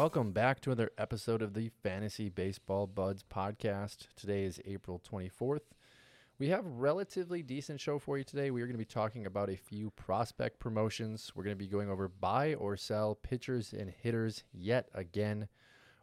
Welcome back to another episode of the Fantasy Baseball Buds podcast. Today is April 24th. We have a relatively decent show for you today. We are going to be talking about a few prospect promotions. We're going to be going over buy or sell pitchers and hitters yet again.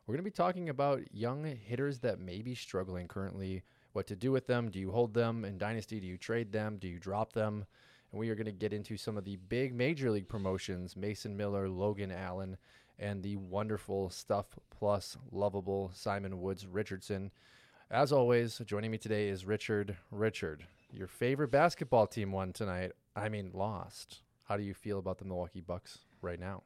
We're going to be talking about young hitters that may be struggling currently, what to do with them. Do you hold them in Dynasty? Do you trade them? Do you drop them? And we are going to get into some of the big major league promotions, Mason Miller, Logan Allen, and the wonderful Stuff Plus lovable Simeon Woods Richardson. As always, joining me today is Richard. Richard, your favorite basketball team won tonight. I mean, lost. How do you feel about the Milwaukee Bucks right now?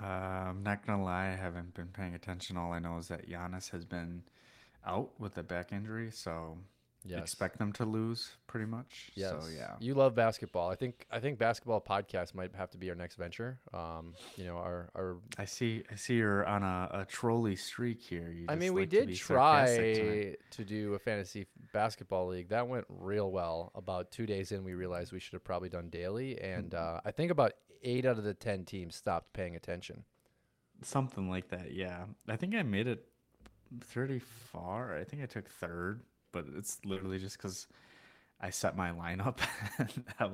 I'm not going to lie. I haven't been paying attention. All I know is that Giannis has been out with a back injury, so yes, expect them to lose pretty much. Yes. So, yeah. You love basketball. I think basketball podcast might have to be our next venture. Our I see you're on a trolley streak here. We did try to do a fantasy basketball league. That went real well. About 2 days in, we realized we should have probably done daily, and I think about 8 out of the 10 teams stopped paying attention. Something like that, yeah. I think I made it pretty far. I think I took third, but it's literally just because I set my lineup. that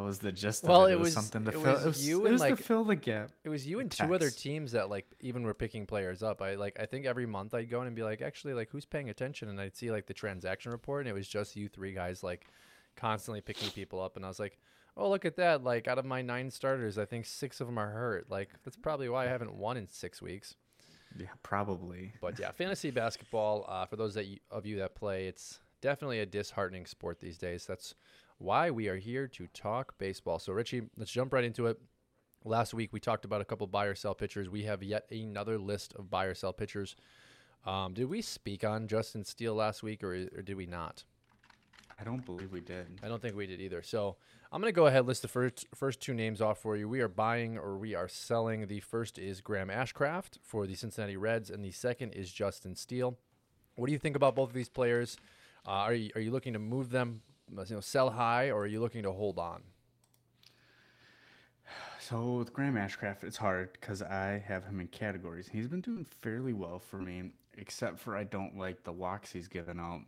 was the gist of it. It was something to fill. It was to fill the gap. It was you and two other teams that even were picking players up. I think every month I'd go in and be actually who's paying attention, and I'd see the transaction report, and it was just you three guys constantly picking people up, and I was like, oh, look at that! Out of my 9 starters, I think 6 of them are hurt. That's probably why I haven't won in 6 weeks. Yeah, probably. But yeah, fantasy basketball, for those of you that play, it's definitely a disheartening sport these days. That's why we are here to talk baseball. So Richie, let's jump right into it. Last week, we talked about a couple buy or sell pitchers. We have yet another list of buy or sell pitchers. Did we speak on Justin Steele last week or did we not? I don't believe we did. I don't think we did either. So I'm going to go ahead and list the first 2 names off for you. We are buying or we are selling. The first is Graham Ashcraft for the Cincinnati Reds, and the second is Justin Steele. What do you think about both of these players? Are you looking to move them, sell high, or are you looking to hold on? So with Graham Ashcraft, it's hard because I have him in categories. He's been doing fairly well for me, except for I don't like the walks he's given out.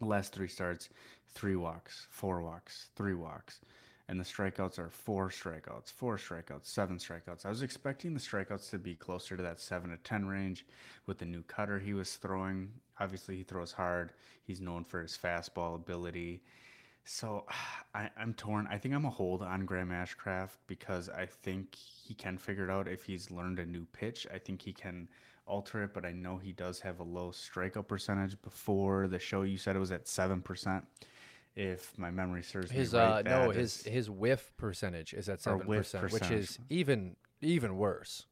Last 3 starts, 3 walks, 4 walks, 3 walks. And the strikeouts are 4 strikeouts, 4 strikeouts, 7 strikeouts. I was expecting the strikeouts to be closer to that 7 to 10 range with the new cutter he was throwing. Obviously, he throws hard. He's known for his fastball ability. So I'm torn. I think I'm a hold on Graham Ashcraft because I think he can figure it out if he's learned a new pitch. I think he can alter it, but I know he does have a low strikeout percentage. Before the show, you said it was at 7%. If my memory serves me right, his whiff percentage is at 7%, which is even worse.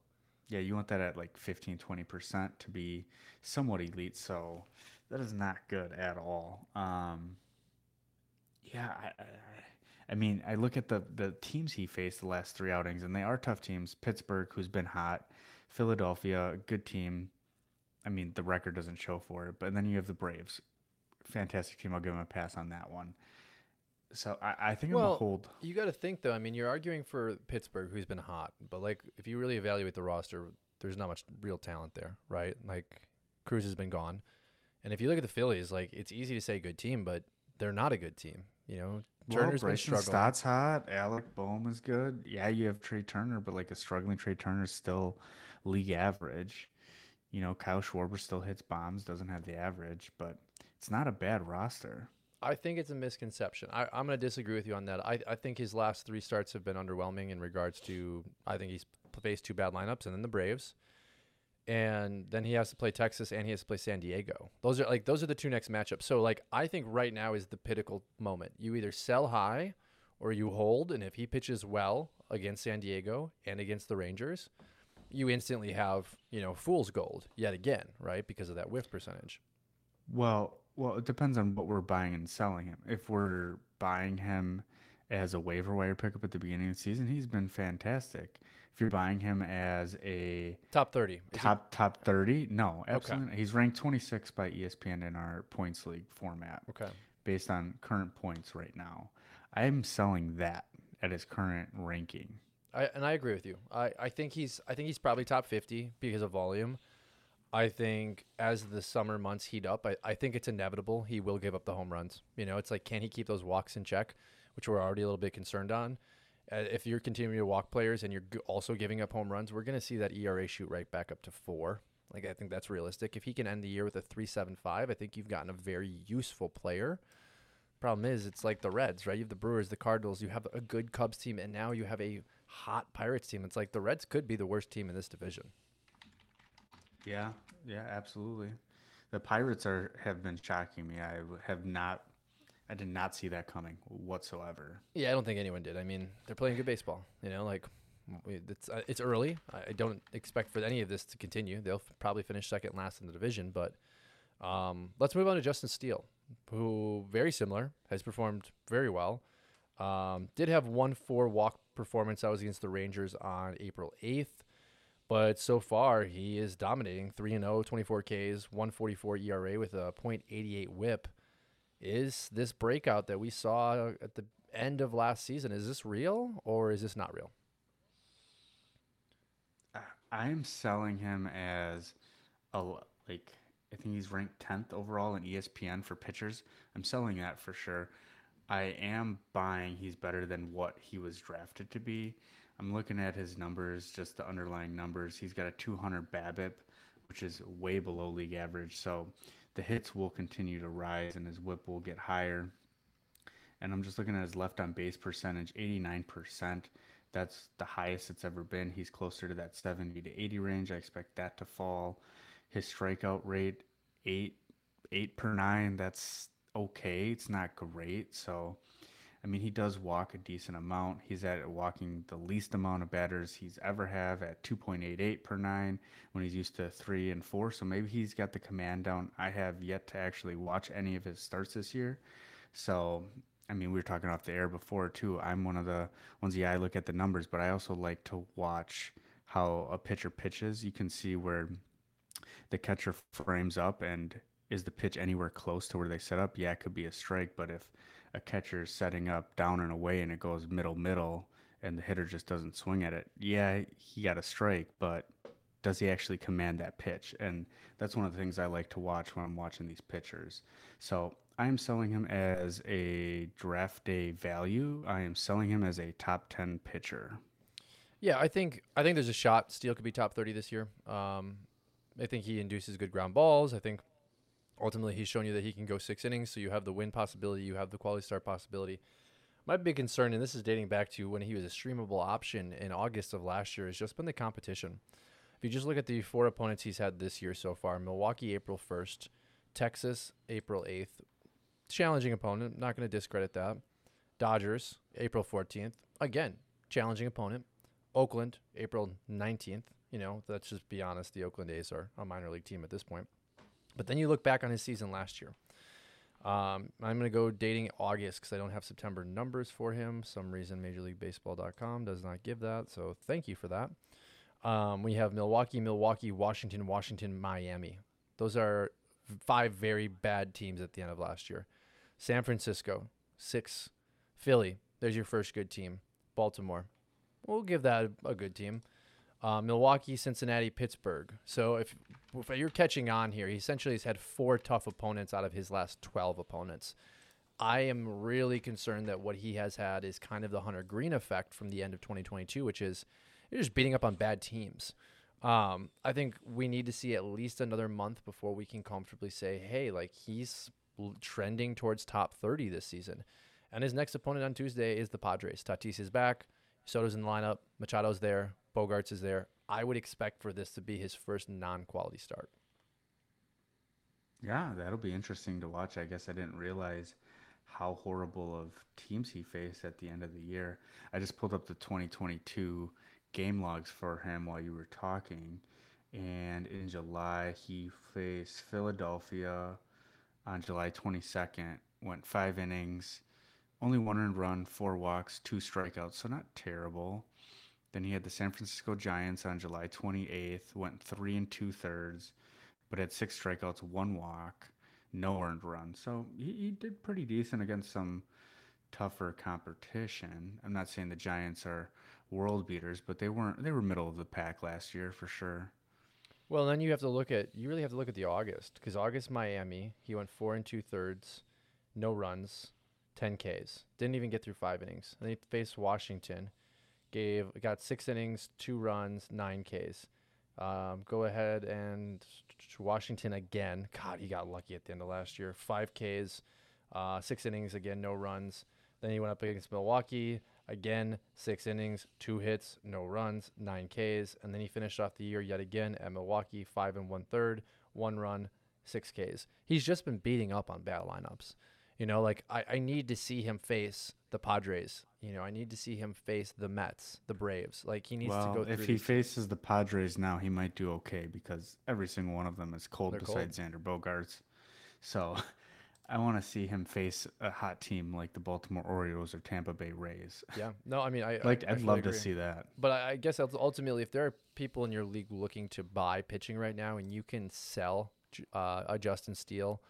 Yeah, you want that at 15-20% to be somewhat elite. So that is not good at all. Yeah, I mean, I look at the teams he faced the last 3 outings, and they are tough teams. Pittsburgh, who's been hot. Philadelphia, a good team. I mean, the record doesn't show for it. But then you have the Braves. Fantastic team. I'll give them a pass on that one. So I think I'm a hold. You got to think, though. I mean, you're arguing for Pittsburgh, who's been hot. But, if you really evaluate the roster, there's not much real talent there, right? Cruz has been gone. And if you look at the Phillies, it's easy to say good team, but they're not a good team. Turner's been struggling. Stott's hot. Alec Bohm is good. Yeah, you have Trey Turner, but a struggling Trey Turner is still league average. Kyle Schwarber still hits bombs, doesn't have the average, but it's not a bad roster. I think it's a misconception. I'm going to disagree with you on that. I think his last 3 starts have been underwhelming in regards to, I think he's faced 2 bad lineups and then the Braves. And then he has to play Texas and he has to play San Diego. Those are the 2 next matchups. So I think right now is the pinnacle moment. You either sell high or you hold. And if he pitches well against San Diego and against the Rangers, you instantly have, fool's gold yet again, right? Because of that whiff percentage. Well, it depends on what we're buying and selling him. If we're buying him as a waiver wire pickup at the beginning of the season, he's been fantastic. If you're buying him as a top 30, top 30, no, absolutely okay. He's ranked 26 by ESPN in our points league format. Okay, based on current points right now, I am selling that at his current ranking. I agree with you. I think he's probably top 50 because of volume. I think as the summer months heat up, I think it's inevitable he will give up the home runs. You know, it's like, can he keep those walks in check, which we're already a little bit concerned on? If you're continuing to walk players and you're also giving up home runs, we're going to see that ERA shoot right back up to 4. Like, I think that's realistic. If he can end the year with a 3.75, I think you've gotten a very useful player. Problem is, it's like the Reds, right? You have the Brewers, the Cardinals, you have a good Cubs team, and now you have a hot Pirates team. It's like the Reds could be the worst team in this division. Yeah, absolutely. The Pirates have been shocking me. I did not see that coming whatsoever. Yeah, I don't think anyone did. I mean, they're playing good baseball. You know, like, it's early. I don't expect for any of this to continue. They'll probably finish second last in the division, but let's move on to Justin Steele, who, very similar, has performed very well. Did have 1-4 walk performance. That was against the Rangers on April 8th. But so far, he is dominating. 3-0, 24 Ks, 1.44 ERA with a .88 whip. Is this breakout that we saw at the end of last season, is this real or is this not real? I'm selling him as I think he's ranked 10th overall in ESPN for pitchers. I'm selling that for sure. I am buying he's better than what he was drafted to be. I'm looking at his numbers, just the underlying numbers. He's got a 200 BABIP, which is way below league average. So the hits will continue to rise and his whip will get higher. And I'm just looking at his left on base percentage, 89%. That's the highest it's ever been. He's closer to that 70 to 80 range. I expect that to fall. His strikeout rate, 8 per 9. That's okay. It's not great. So, I mean, he does walk a decent amount. He's at walking the least amount of batters he's ever have at 2.88 per 9 when he's used to 3 and 4. So maybe he's got the command down. I have yet to actually watch any of his starts this year. So, I mean, we were talking off the air before too. I'm one of the ones, I look at the numbers, but I also like to watch how a pitcher pitches. You can see where the catcher frames up, and is the pitch anywhere close to where they set up? Yeah, it could be a strike, but if a catcher is setting up down and away and it goes middle and the hitter just doesn't swing at it, yeah, he got a strike, but does he actually command that pitch? And that's one of the things I like to watch when I'm watching these pitchers. So I'm selling him as a draft day value. I am selling him as a top 10 pitcher. Yeah, I think there's a shot Steele could be top 30 this year. I think he induces good ground balls. I think ultimately he's shown you that he can go 6 innings, so you have the win possibility, you have the quality start possibility. My big concern, and this is dating back to when he was a streamable option in August of last year, has just been the competition. If you just look at the 4 opponents he's had this year so far, Milwaukee April 1st, Texas April 8th, challenging opponent, not going to discredit that. Dodgers April 14th, again, challenging opponent. Oakland April 19th. You know, let's just be honest, the Oakland A's are a minor league team at this point. But then you look back on his season last year. I'm going to go dating August because I don't have September numbers for him. Some reason MajorLeagueBaseball.com does not give that, so thank you for that. We have Milwaukee, Washington, Miami. Those are 5 very bad teams at the end of last year. San Francisco, 6. Philly, there's your first good team. Baltimore, we'll give that a good team. Milwaukee, Cincinnati, Pittsburgh. So if you're catching on here, he essentially has had 4 tough opponents out of his last 12 opponents. I am really concerned that what he has had is kind of the Hunter Green effect from the end of 2022, which is you're just beating up on bad teams. I think we need to see at least another month before we can comfortably say, hey, like, he's trending towards top 30 this season. And his next opponent on Tuesday is the Padres. Tatis is back. Soto's in the lineup. Machado's there. Bogarts is there. I would expect for this to be his first non-quality start. Yeah, that'll be interesting to watch. I guess I didn't realize how horrible of teams he faced at the end of the year. I just pulled up the 2022 game logs for him while you were talking. And in July, he faced Philadelphia on July 22nd, went 5 innings, only 1 earned run, 4 walks, 2 strikeouts, so not terrible. Then he had the San Francisco Giants on July 28th, went 3 2/3, but had 6 strikeouts, 1 walk, no earned run. So he did pretty decent against some tougher competition. I'm not saying the Giants are world beaters, but they were middle of the pack last year for sure. Well, then you really have to look at the August, because August Miami, he went 4 2/3, no runs, 10 Ks. Didn't even get through 5 innings. And they faced Washington, got 6 innings, 2 runs, 9 Ks. Go ahead and Washington again. God, he got lucky at the end of last year. 5 Ks, 6 innings again, no runs. Then he went up against Milwaukee. Again, 6 innings, 2 hits, no runs, 9 Ks. And then he finished off the year yet again at Milwaukee, 5 1/3, 1 run, 6 Ks. He's just been beating up on bad lineups. You know, like I need to see him face the Padres. You know, I need to see him face the Mets, the Braves. Like he needs to go through. If he faces the Padres now, he might do okay because every single one of them is cold besides Xander Bogaerts. So I want to see him face a hot team like the Baltimore Orioles or Tampa Bay Rays. Yeah. No, I mean, I'd love to see that. But I guess ultimately, if there are people in your league looking to buy pitching right now and you can sell a Justin Steele,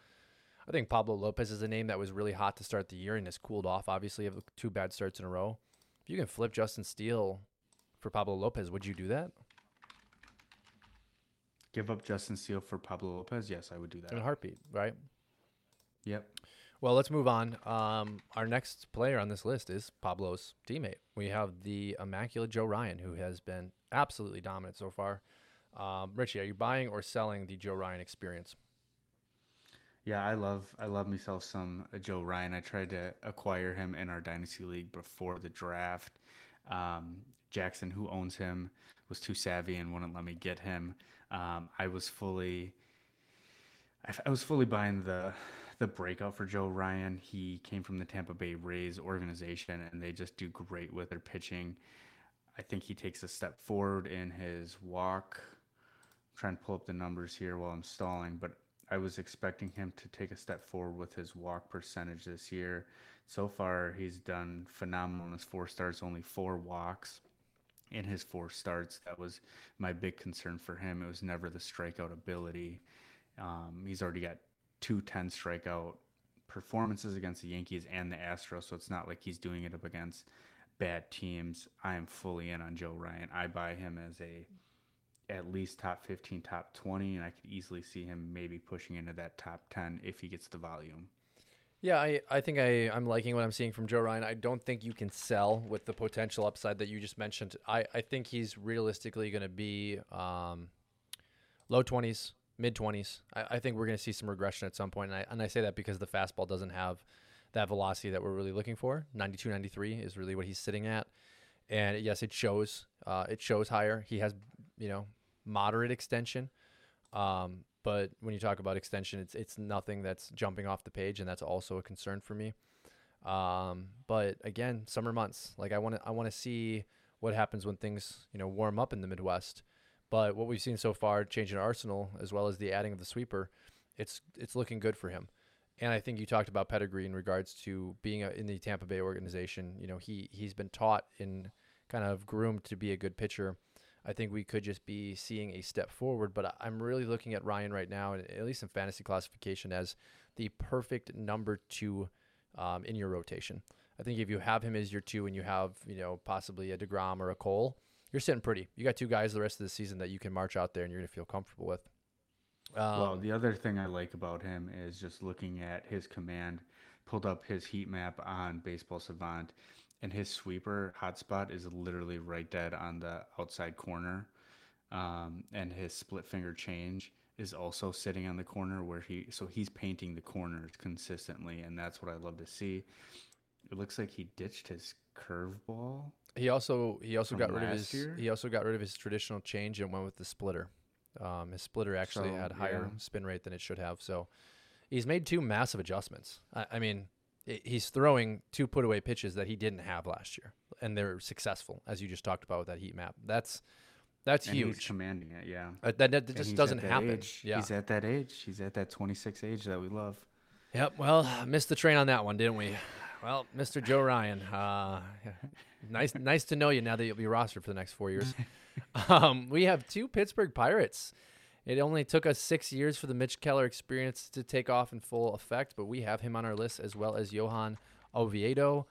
I think Pablo Lopez is a name that was really hot to start the year and has cooled off, obviously, of 2 bad starts in a row. If you can flip Justin Steele for Pablo Lopez, would you do that? Give up Justin Steele for Pablo Lopez? Yes, I would do that. In a heartbeat, right? Yep. Well, let's move on. Our next player on this list is Pablo's teammate. We have the immaculate Joe Ryan, who has been absolutely dominant so far. Richie, are you buying or selling the Joe Ryan experience? Yeah, I love myself some Joe Ryan. I tried to acquire him in our Dynasty League before the draft. Jackson, who owns him, was too savvy and wouldn't let me get him. I was fully buying the breakout for Joe Ryan. He came from the Tampa Bay Rays organization, and they just do great with their pitching. I think he takes a step forward in his walk. I'm trying to pull up the numbers here while I'm stalling, but I was expecting him to take a step forward with his walk percentage this year. So far, he's done phenomenal in his 4 starts, only 4 walks in his 4 starts. That was my big concern for him. It was never the strikeout ability. He's already got 2 10 strikeout performances against the Yankees and the Astros, so it's not like he's doing it up against bad teams. I am fully in on Joe Ryan. I buy him as at least top 15, top 20, and I could easily see him maybe pushing into that top 10 if he gets the volume. Yeah, I think I'm liking what I'm seeing from Joe Ryan. I don't think you can sell with the potential upside that you just mentioned. I think he's realistically going to be low 20s, mid-20s. I think we're going to see some regression at some point, and I say that because the fastball doesn't have that velocity that we're really looking for. 92, 93 is really what he's sitting at, and yes, it shows. It shows higher. He has, you know, moderate extension, but when you talk about extension, it's nothing that's jumping off the page, and that's also a concern for me. But again, summer months. Like I want to see what happens when things, you know, warm up in the Midwest. But what we've seen so far, changing Arsenal as well as the adding of the sweeper, it's looking good for him. And I think you talked about pedigree in regards to being in the Tampa Bay organization. You know, he's been taught and kind of groomed to be a good pitcher. I think we could just be seeing a step forward. But I'm really looking at Ryan right now, at least in fantasy classification, as the perfect number 2 in your rotation. I think if you have him as your 2 and you have, you know, possibly a DeGrom or a Cole, you're sitting pretty. You got 2 guys the rest of the season that you can march out there and you're going to feel comfortable with. Well, the other thing I like about him is just looking at his command. Pulled up his heat map on Baseball Savant, and his sweeper hotspot is literally right dead on the outside corner. And his split finger change is also sitting on the corner so he's painting the corners consistently, and that's what I love to see. It looks like he ditched his curveball. He also got rid of his year? He also got rid of his traditional change and went with the splitter. His splitter actually had higher spin rate than it should have. So he's made 2 massive adjustments. I mean, he's throwing 2 put away pitches that he didn't have last year, and they're successful, as you just talked about with that heat map. That's and huge. He's commanding it, yeah. That just doesn't happen. Yeah. He's at that age. He's at that 26 age that we love. Yep. Well, missed the train on that one, didn't we? Well, Mr. Joe Ryan, nice to know you now that you'll be rostered for the next 4 years. We have 2 Pittsburgh Pirates. It only took us 6 years for the Mitch Keller experience to take off in full effect, but we have him on our list as well as Johan Oviedo.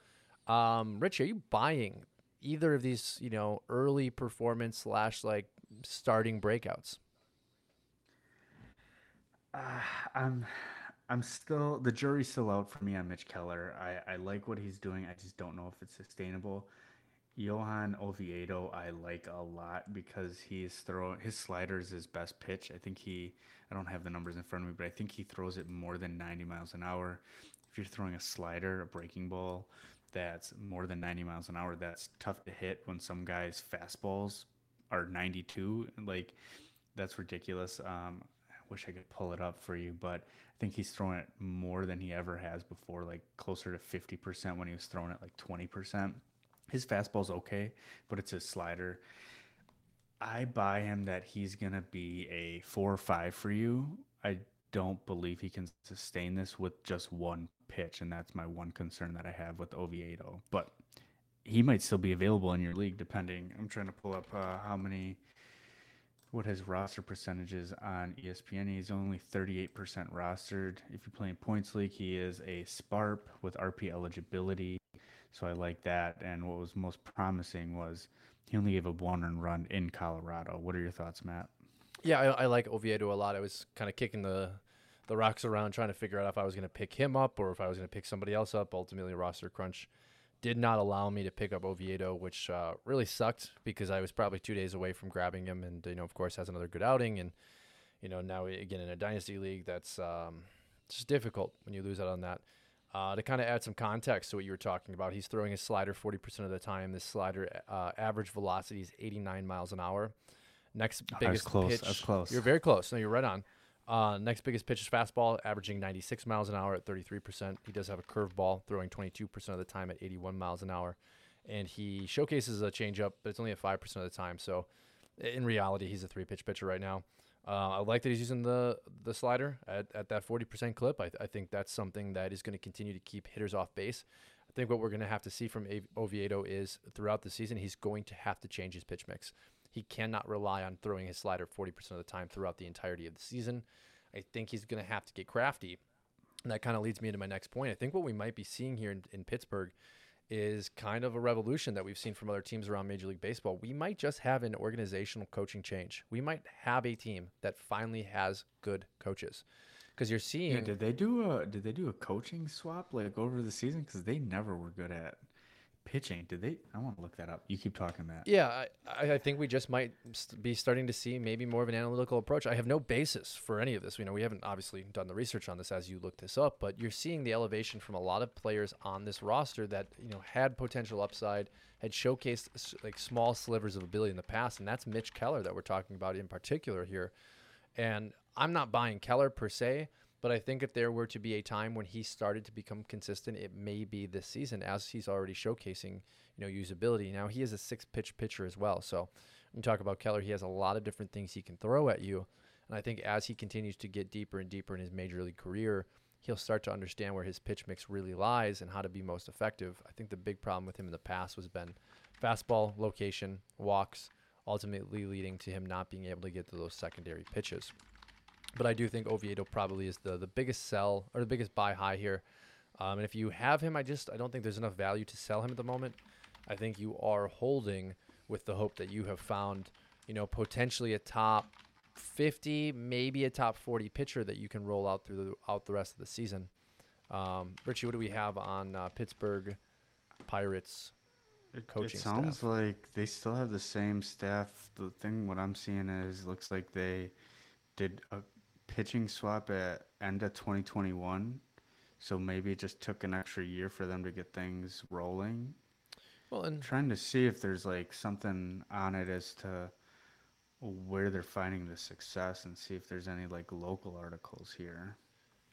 Richie, are you buying either of these, you know, early performance / like starting breakouts? I'm still, the jury's still out for me on Mitch Keller. I like what he's doing. I just don't know if it's sustainable. Johan Oviedo, I like a lot because he's throwing his sliders, his best pitch. I think I don't have the numbers in front of me, but I think he throws it more than 90 miles an hour. If you're throwing a slider, a breaking ball, that's more than 90 miles an hour. That's tough to hit when some guys' fastballs are 92. Like, that's ridiculous. Wish I could pull it up for you, but I think he's throwing it more than he ever has before, like closer to 50% when he was throwing it like 20%. His fastball's okay, but it's his slider. I buy him that he's gonna be a 4 or 5 for you. I don't believe he can sustain this with just one pitch, and that's my one concern that I have with Oviedo. But he might still be available in your league, depending. I'm trying to pull up what his roster percentage is on ESPN. He's only 38% rostered. If you're playing points league, he is a SPARP with RP eligibility. So I like that. And what was most promising was he only gave up one earned run in Colorado. What are your thoughts, Matt? Yeah, I like Oviedo a lot. I was kind of kicking the rocks around trying to figure out if I was going to pick him up or if I was going to pick somebody else up. Ultimately, roster crunch did not allow me to pick up Oviedo, which really sucked because I was probably 2 days away from grabbing him. And, you know, of course, has another good outing. And, you know, now, again, in a dynasty league, that's just difficult when you lose out on that. To kind of add some context to what you were talking about, he's throwing his slider 40% of the time. This slider average velocity is 89 miles an hour. Next biggest pitch. That's close. You're very close. No, you're right on. Next biggest pitch is fastball, averaging 96 miles an hour at 33%. He does have a curveball, throwing 22% of the time at 81 miles an hour. And he showcases a changeup, but it's only at 5% of the time. So in reality, he's a 3-pitch pitcher right now. I like that he's using the slider at that 40% clip. I think that's something that is going to continue to keep hitters off base. I think what we're going to have to see from Oviedo is throughout the season, he's going to have to change his pitch mix. He cannot rely on throwing his slider 40% of the time throughout the entirety of the season. I think he's going to have to get crafty. And that kind of leads me into my next point. I think what we might be seeing here in Pittsburgh is kind of a revolution that we've seen from other teams around Major League Baseball. We might just have an organizational coaching change. We might have a team that finally has good coaches. Because you're seeing... Yeah, did they do a coaching swap like over the season? Because they never were good at pitching. Did they? I want to look that up. You keep talking that. Yeah, I think we just might be starting to see maybe more of an analytical approach. I have no basis for any of this. You know, we haven't obviously done the research on this as you look this up, but you're seeing the elevation from a lot of players on this roster that, you know, had potential upside, had showcased like small slivers of ability in the past, and that's Mitch Keller that we're talking about in particular here. And I'm not buying Keller per se, but I think if there were to be a time when he started to become consistent, it may be this season, as he's already showcasing, you know, usability. Now, he is a 6-pitch pitcher as well. So when you talk about Keller, he has a lot of different things he can throw at you. And I think as he continues to get deeper and deeper in his major league career, he'll start to understand where his pitch mix really lies and how to be most effective. I think the big problem with him in the past was been fastball, location, walks, ultimately leading to him not being able to get to those secondary pitches. But I do think Oviedo probably is the biggest sell or the biggest buy high here. And if you have him, I don't think there's enough value to sell him at the moment. I think you are holding with the hope that you have found, you know, potentially a top 50, maybe a top 40 pitcher that you can roll out out the rest of the season. Richie, what do we have on Pittsburgh Pirates coaching staff? It sounds like they still have the same staff. The thing what I'm seeing is looks like they did a pitching swap at end of 2021, so maybe it just took an extra year for them to get things rolling. Well, and trying to see if there's like something on it as to where they're finding the success and see if there's any like local articles here.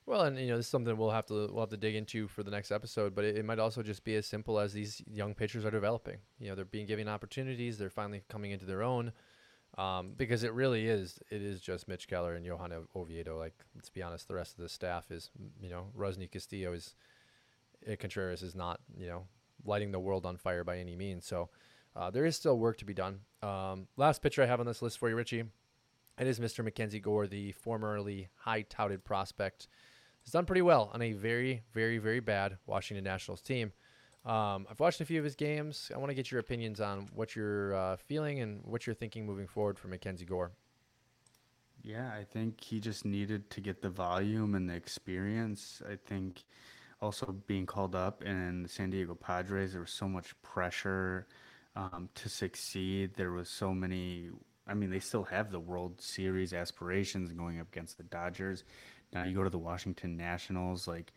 Well, and you know, this is something we'll have to dig into for the next episode, but it might also just be as simple as these young pitchers are developing. You know, they're being given opportunities, they're finally coming into their own. Because it is just Mitch Keller and Johan Oviedo. Like, let's be honest, the rest of the staff is, you know, Rosny Castillo is, Contreras is not, you know, lighting the world on fire by any means. So there is still work to be done. Last pitcher I have on this list for you, Richie, it is Mr. Mackenzie Gore, the formerly high touted prospect. has done pretty well on a very, very, very bad Washington Nationals team. I've watched a few of his games. I want to get your opinions on what you're feeling and what you're thinking moving forward for Mackenzie Gore. Yeah, I think he just needed to get the volume and the experience. I think also being called up in the San Diego Padres, there was so much pressure to succeed. There was so many, I mean, they still have the World Series aspirations going up against the Dodgers. Now you go to the Washington Nationals, like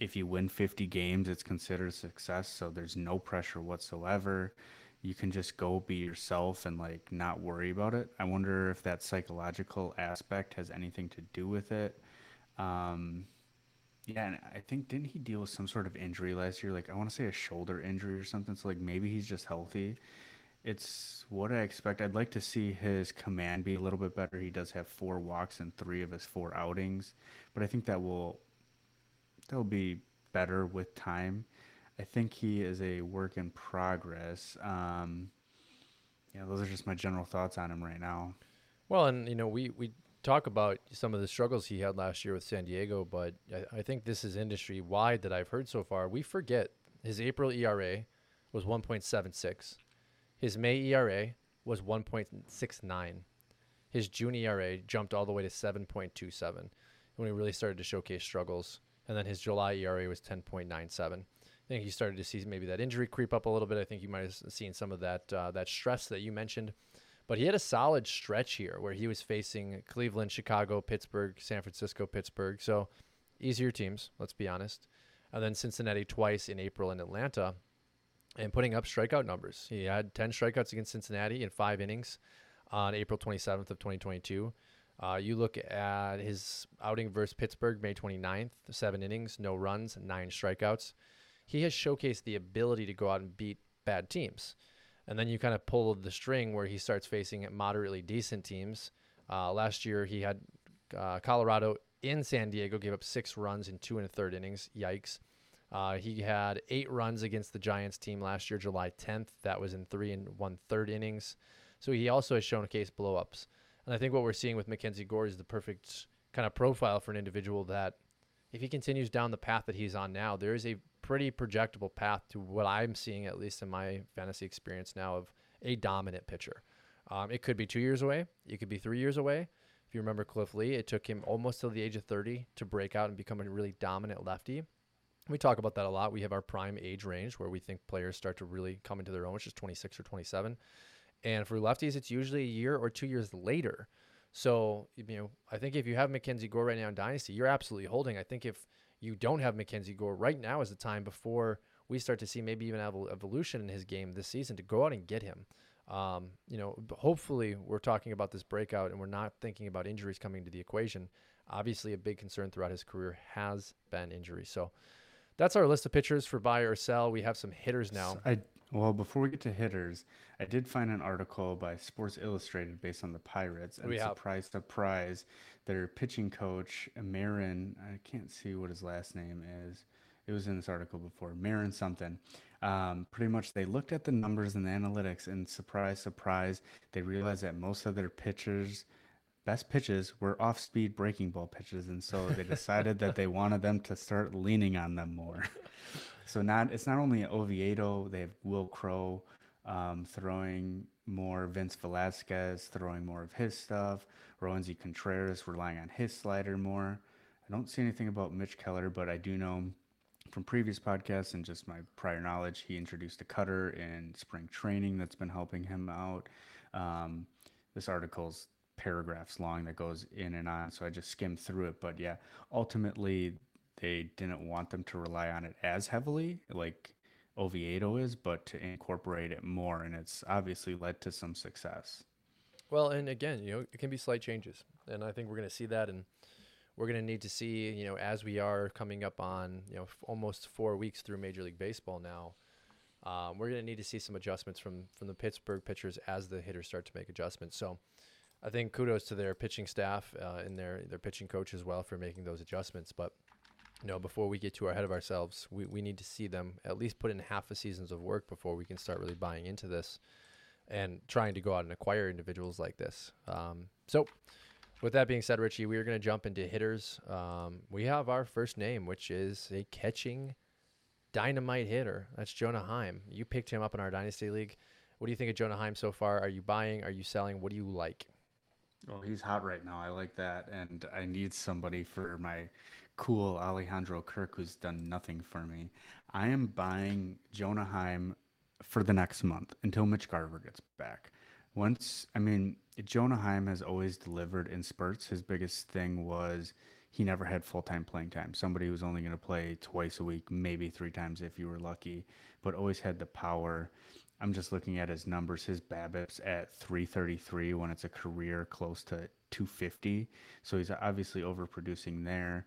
if you win 50 games, it's considered success. So there's no pressure whatsoever. You can just go be yourself and like not worry about it. I wonder if that psychological aspect has anything to do with it. Yeah, and I think, didn't he deal with some sort of injury last year? Like I want to say a shoulder injury or something. So like maybe he's just healthy. It's what I expect. I'd like to see his command be a little bit better. He does have 4 walks in 3 of his 4 outings, but I think that'll be better with time. I think he is a work in progress. Yeah, those are just my general thoughts on him right now. Well, and you know, we talk about some of the struggles he had last year with San Diego, but I think this is industry wide that I've heard so far. We forget his April ERA was 1.76. His May ERA was 1.69. His June ERA jumped all the way to 7.27 when he really started to showcase struggles. And then his July ERA was 10.97. I think he started to see maybe that injury creep up a little bit. I think you might have seen some of that that stress that you mentioned. But he had a solid stretch here where he was facing Cleveland, Chicago, Pittsburgh, San Francisco, Pittsburgh. So easier teams, let's be honest. And then Cincinnati twice in April and Atlanta, and putting up strikeout numbers. He had 10 strikeouts against Cincinnati in 5 innings on April 27th of 2022. You look at his outing versus Pittsburgh, May 29th, 7 innings, no runs, 9 strikeouts. He has showcased the ability to go out and beat bad teams. And then you kind of pull the string where he starts facing moderately decent teams. Last year, he had Colorado in San Diego, gave up 6 runs in 2 1/3 innings. Yikes. He had 8 runs against the Giants team last year, July 10th. That was in 3 1/3 innings. So he also has showcased blow-ups. And I think what we're seeing with Mackenzie Gore is the perfect kind of profile for an individual that if he continues down the path that he's on now, there is a pretty projectable path to what I'm seeing, at least in my fantasy experience now, of a dominant pitcher. It could be 2 years away. It could be 3 years away. If you remember Cliff Lee, it took him almost till the age of 30 to break out and become a really dominant lefty. We talk about that a lot. We have our prime age range where we think players start to really come into their own, which is 26 or 27. And for lefties, it's usually a year or 2 years later. So, you know, I think if you have Mackenzie Gore right now in Dynasty, you're absolutely holding. I think if you don't have Mackenzie Gore right now is the time before we start to see maybe even evolution in his game this season to go out and get him. You know, hopefully we're talking about this breakout and we're not thinking about injuries coming to the equation. Obviously a big concern throughout his career has been injury. So that's our list of pitchers for buy or sell. We have some hitters now. Well, before we get to hitters, I did find an article by Sports Illustrated based on the Pirates. And surprise, surprise, their pitching coach, Marin, I can't see what his last name is. It was in this article before, Marin something. Pretty much they looked at the numbers and the analytics, and surprise, surprise, they realized that most of their pitchers' best pitches were off-speed breaking ball pitches, and so they decided that they wanted them to start leaning on them more. So it's not only Oviedo, they have Will Crow throwing more, Vince Velasquez throwing more of his stuff, Roansy Contreras relying on his slider more. I don't see anything about Mitch Keller, but I do know from previous podcasts and just my prior knowledge, he introduced a cutter in spring training that's been helping him out. This article's paragraphs long that goes in and on, so I just skimmed through it, but yeah, ultimately they didn't want them to rely on it as heavily like Oviedo is, but to incorporate it more, and it's obviously led to some success. Well, and again, you know, it can be slight changes, and I think we're going to see that, and we're going to need to see, you know, as we are coming up on, you know, almost 4 weeks through Major League Baseball now, we're going to need to see some adjustments from the Pittsburgh pitchers as the hitters start to make adjustments. So I think kudos to their pitching staff and their pitching coach as well for making those adjustments. But, you know, before we get too ahead of ourselves, we need to see them at least put in half a seasons of work before we can start really buying into this and trying to go out and acquire individuals like this. So With that being said, Richie, we are going to jump into hitters. We have our first name, which is a catching dynamite hitter. That's Jonah Heim. You picked him up in our Dynasty League. What do you think of Jonah Heim so far? Are you buying? Are you selling? What do you like? Oh, he's hot right now. I like that. And I need somebody for my cool Alejandro Kirk, who's done nothing for me. I am buying Jonah Heim for the next month until Mitch Garver gets back. Jonah Heim has always delivered in spurts. His biggest thing was he never had full-time playing time. Somebody who was only going to play twice a week, maybe three times if you were lucky, but always had the power. I'm just looking at his numbers. His BABIP's at 333 when it's a career close to 250. So he's obviously overproducing there.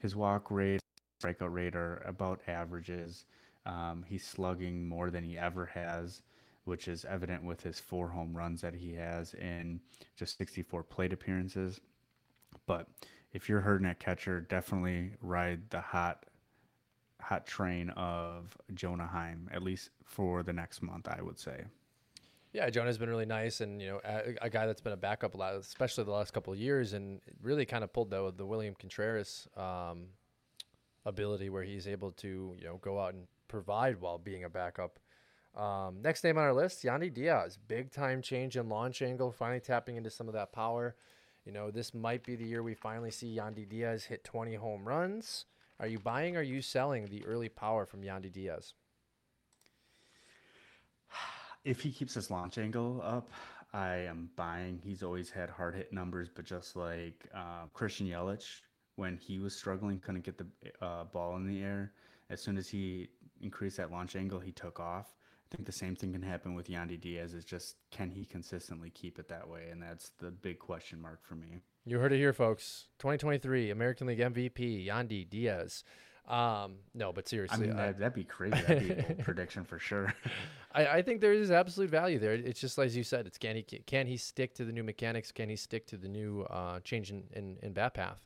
His walk rate, strikeout rate are about averages. He's slugging more than he ever has, which is evident with his 4 home runs that he has in just 64 plate appearances. But if you're hurting at catcher, definitely ride the hot train of Jonah Heim, at least for the next month, I would say. Yeah, Jonah's been really nice, and a guy that's been a backup a lot, especially the last couple of years, and really kind of pulled the William Contreras ability where he's able to go out and provide while being a backup. Next name on our list, Yandy Diaz. Big time change in launch angle, finally tapping into some of that power. This might be the year we finally see Yandy Diaz hit 20 home runs. Are you buying or are you selling the early power from Yandy Diaz? If he keeps his launch angle up, I am buying. He's always had hard hit numbers, but just like Christian Yelich, when he was struggling, couldn't get the ball in the air. As soon as he increased that launch angle, he took off. I think the same thing can happen with Yandy Diaz. Is just, can he consistently keep it that way? And that's the big question mark for me. You heard it here, folks. 2023 American League MVP, Yandy Diaz. No, but seriously. That'd be crazy. That'd be a prediction for sure. I think there is absolute value there. It's just, as you said, it's can he stick to the new mechanics? Can he stick to the new change in bat path?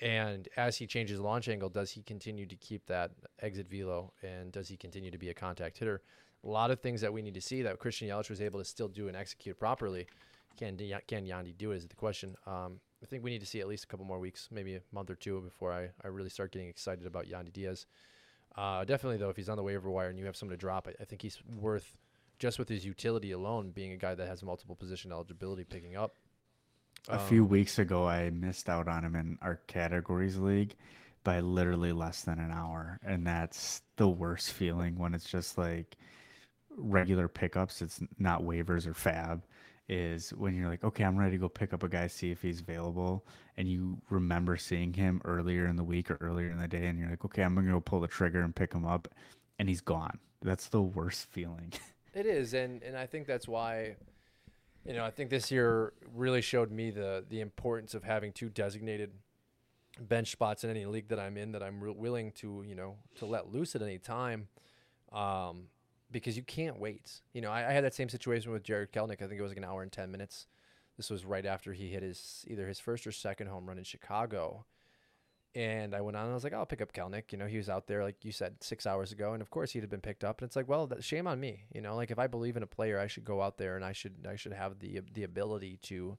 And as he changes launch angle, does he continue to keep that exit velo? And does he continue to be a contact hitter? A lot of things that we need to see that Christian Yelich was able to still do and execute properly. Can Yandy do it is the question. I think we need to see at least a couple more weeks, maybe a month or two, before I really start getting excited about Yandy Diaz. Definitely, though, if he's on the waiver wire and you have someone to drop, I think he's worth, just with his utility alone, being a guy that has multiple position eligibility picking up. A few weeks ago, I missed out on him in our categories league by literally less than an hour. And that's the worst feeling when it's just like regular pickups. It's not waivers or fab, is when you're like, okay, I'm ready to go pick up a guy, see if he's available. And you remember seeing him earlier in the week or earlier in the day. And you're like, okay, I'm going to go pull the trigger and pick him up. And he's gone. That's the worst feeling. It is. And I think that's why, I think this year really showed me the importance of having two designated bench spots in any league that I'm in, that I'm willing to, to let loose at any time. Because you can't wait. I had that same situation with Jared Kelnick. I think it was like an hour and 10 minutes. This was right after he hit either his first or second home run in Chicago. And I went on and I was like, I'll pick up Kelnick. He was out there, like you said, 6 hours ago. And of course he'd have been picked up. And it's like, well, shame on me. If I believe in a player, I should go out there and I should have the ability to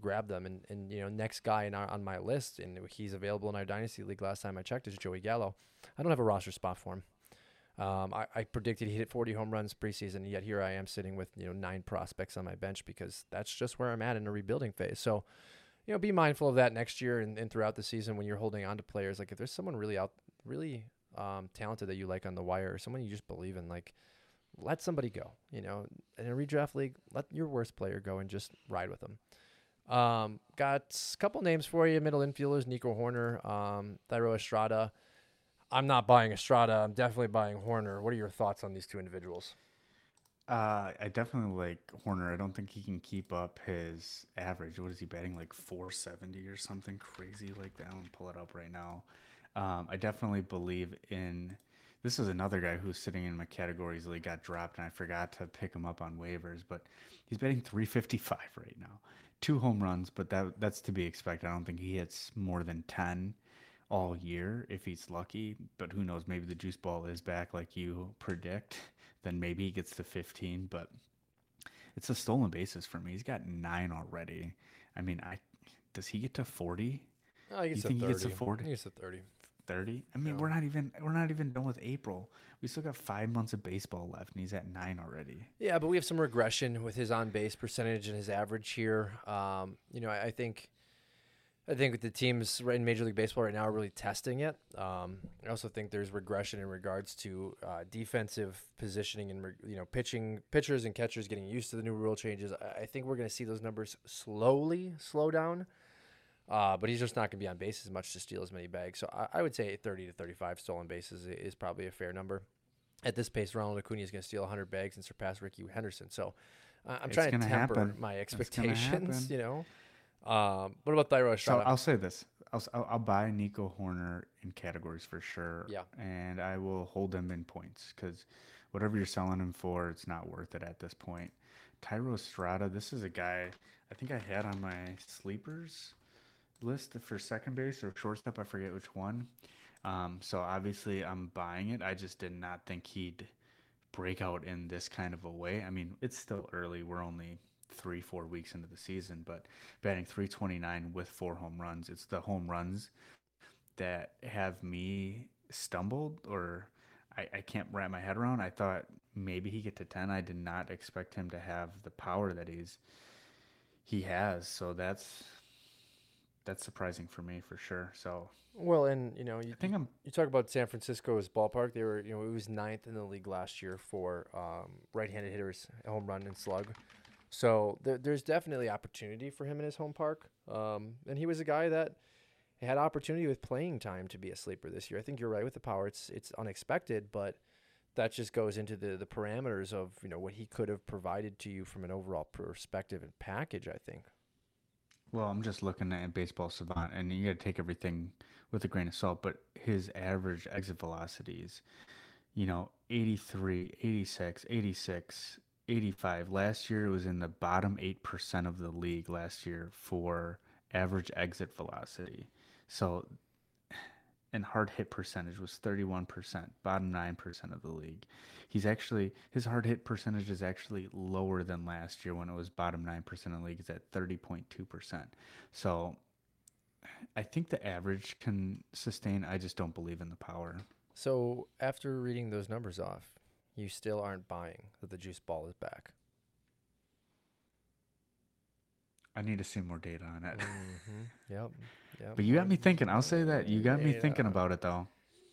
grab them. And next guy on my list, and he's available in our Dynasty League last time I checked, is Joey Gallo. I don't have a roster spot for him. I predicted he hit 40 home runs preseason, yet here I am sitting with 9 prospects on my bench, because that's just where I'm at in a rebuilding phase. So, be mindful of that next year and throughout the season when you're holding on to players. Like, if there's someone really talented that you like on the wire, or someone you just believe in, like, let somebody go. In a redraft league, let your worst player go and just ride with them. Got a couple names for you. Middle infielders, Nico Horner, Thairo Estrada. I'm not buying Estrada. I'm definitely buying Horner. What are your thoughts on these two individuals? I definitely like Horner. I don't think he can keep up his average. What is he batting, like 470 or something crazy like that? I'm going to pull it up right now. I definitely believe in – this is another guy who's sitting in my categories league, got dropped, and I forgot to pick him up on waivers. But he's batting 355 right now. 2 home runs, but that's to be expected. I don't think he hits more than 10 all year if he's lucky, but who knows? Maybe the juice ball is back like you predict. Then maybe he gets to 15, but it's a stolen bases for me. He's got 9 already. I mean, I does he get to 40? Oh, he gets to 30. He gets to 40? He gets to 30. 30? I mean, yeah. we're not even done with April. We still got 5 months of baseball left, and he's at 9 already. Yeah, but we have some regression with his on-base percentage and his average here. I think with the teams in Major League Baseball right now are really testing it. I also think there's regression in regards to defensive positioning and pitching, pitchers and catchers getting used to the new rule changes. I think we're going to see those numbers slowly slow down, but he's just not going to be on base as much to steal as many bags. So I would say 30 to 35 stolen bases is probably a fair number. At this pace, Ronald Acuna is going to steal 100 bags and surpass Ricky Henderson. So I'm trying to temper my expectations, What about Thairo Estrada? So I'll say this. I'll buy Nico Horner in categories for sure. Yeah. And I will hold him in points because whatever you're selling him for, it's not worth it at this point. Thairo Estrada, this is a guy I think I had on my sleepers list for second base or shortstop. I forget which one. So obviously I'm buying it. I just did not think he'd break out in this kind of a way. I mean, it's still early. We're only 3-4 weeks into the season, but batting .329 with 4 home runs. It's the home runs that have me stumbled, or I can't wrap my head around. I thought maybe he get to 10. I did not expect him to have the power that he has. So that's surprising for me for sure. So well, and you talk about San Francisco's ballpark. They were it was 9th in the league last year for right-handed hitters, home run and slug. So there's definitely opportunity for him in his home park. And he was a guy that had opportunity with playing time to be a sleeper this year. I think you're right with the power. It's unexpected, but that just goes into the parameters of, what he could have provided to you from an overall perspective and package, I think. Well, I'm just looking at Baseball Savant, and you got to take everything with a grain of salt, but his average exit velocities, 83, 86, 86, 85. Last year, it was in the bottom 8% of the league last year for average exit velocity. So, and hard hit percentage was 31%, bottom 9% of the league. His hard hit percentage is actually lower than last year when it was bottom 9% of the league. It's at 30.2%. So, I think the average can sustain. I just don't believe in the power. So, after reading those numbers off, you still aren't buying that the juice ball is back. I need to see more data on it. Mm-hmm. Yep. But you got me thinking. I'll say that. You got me thinking about it, though.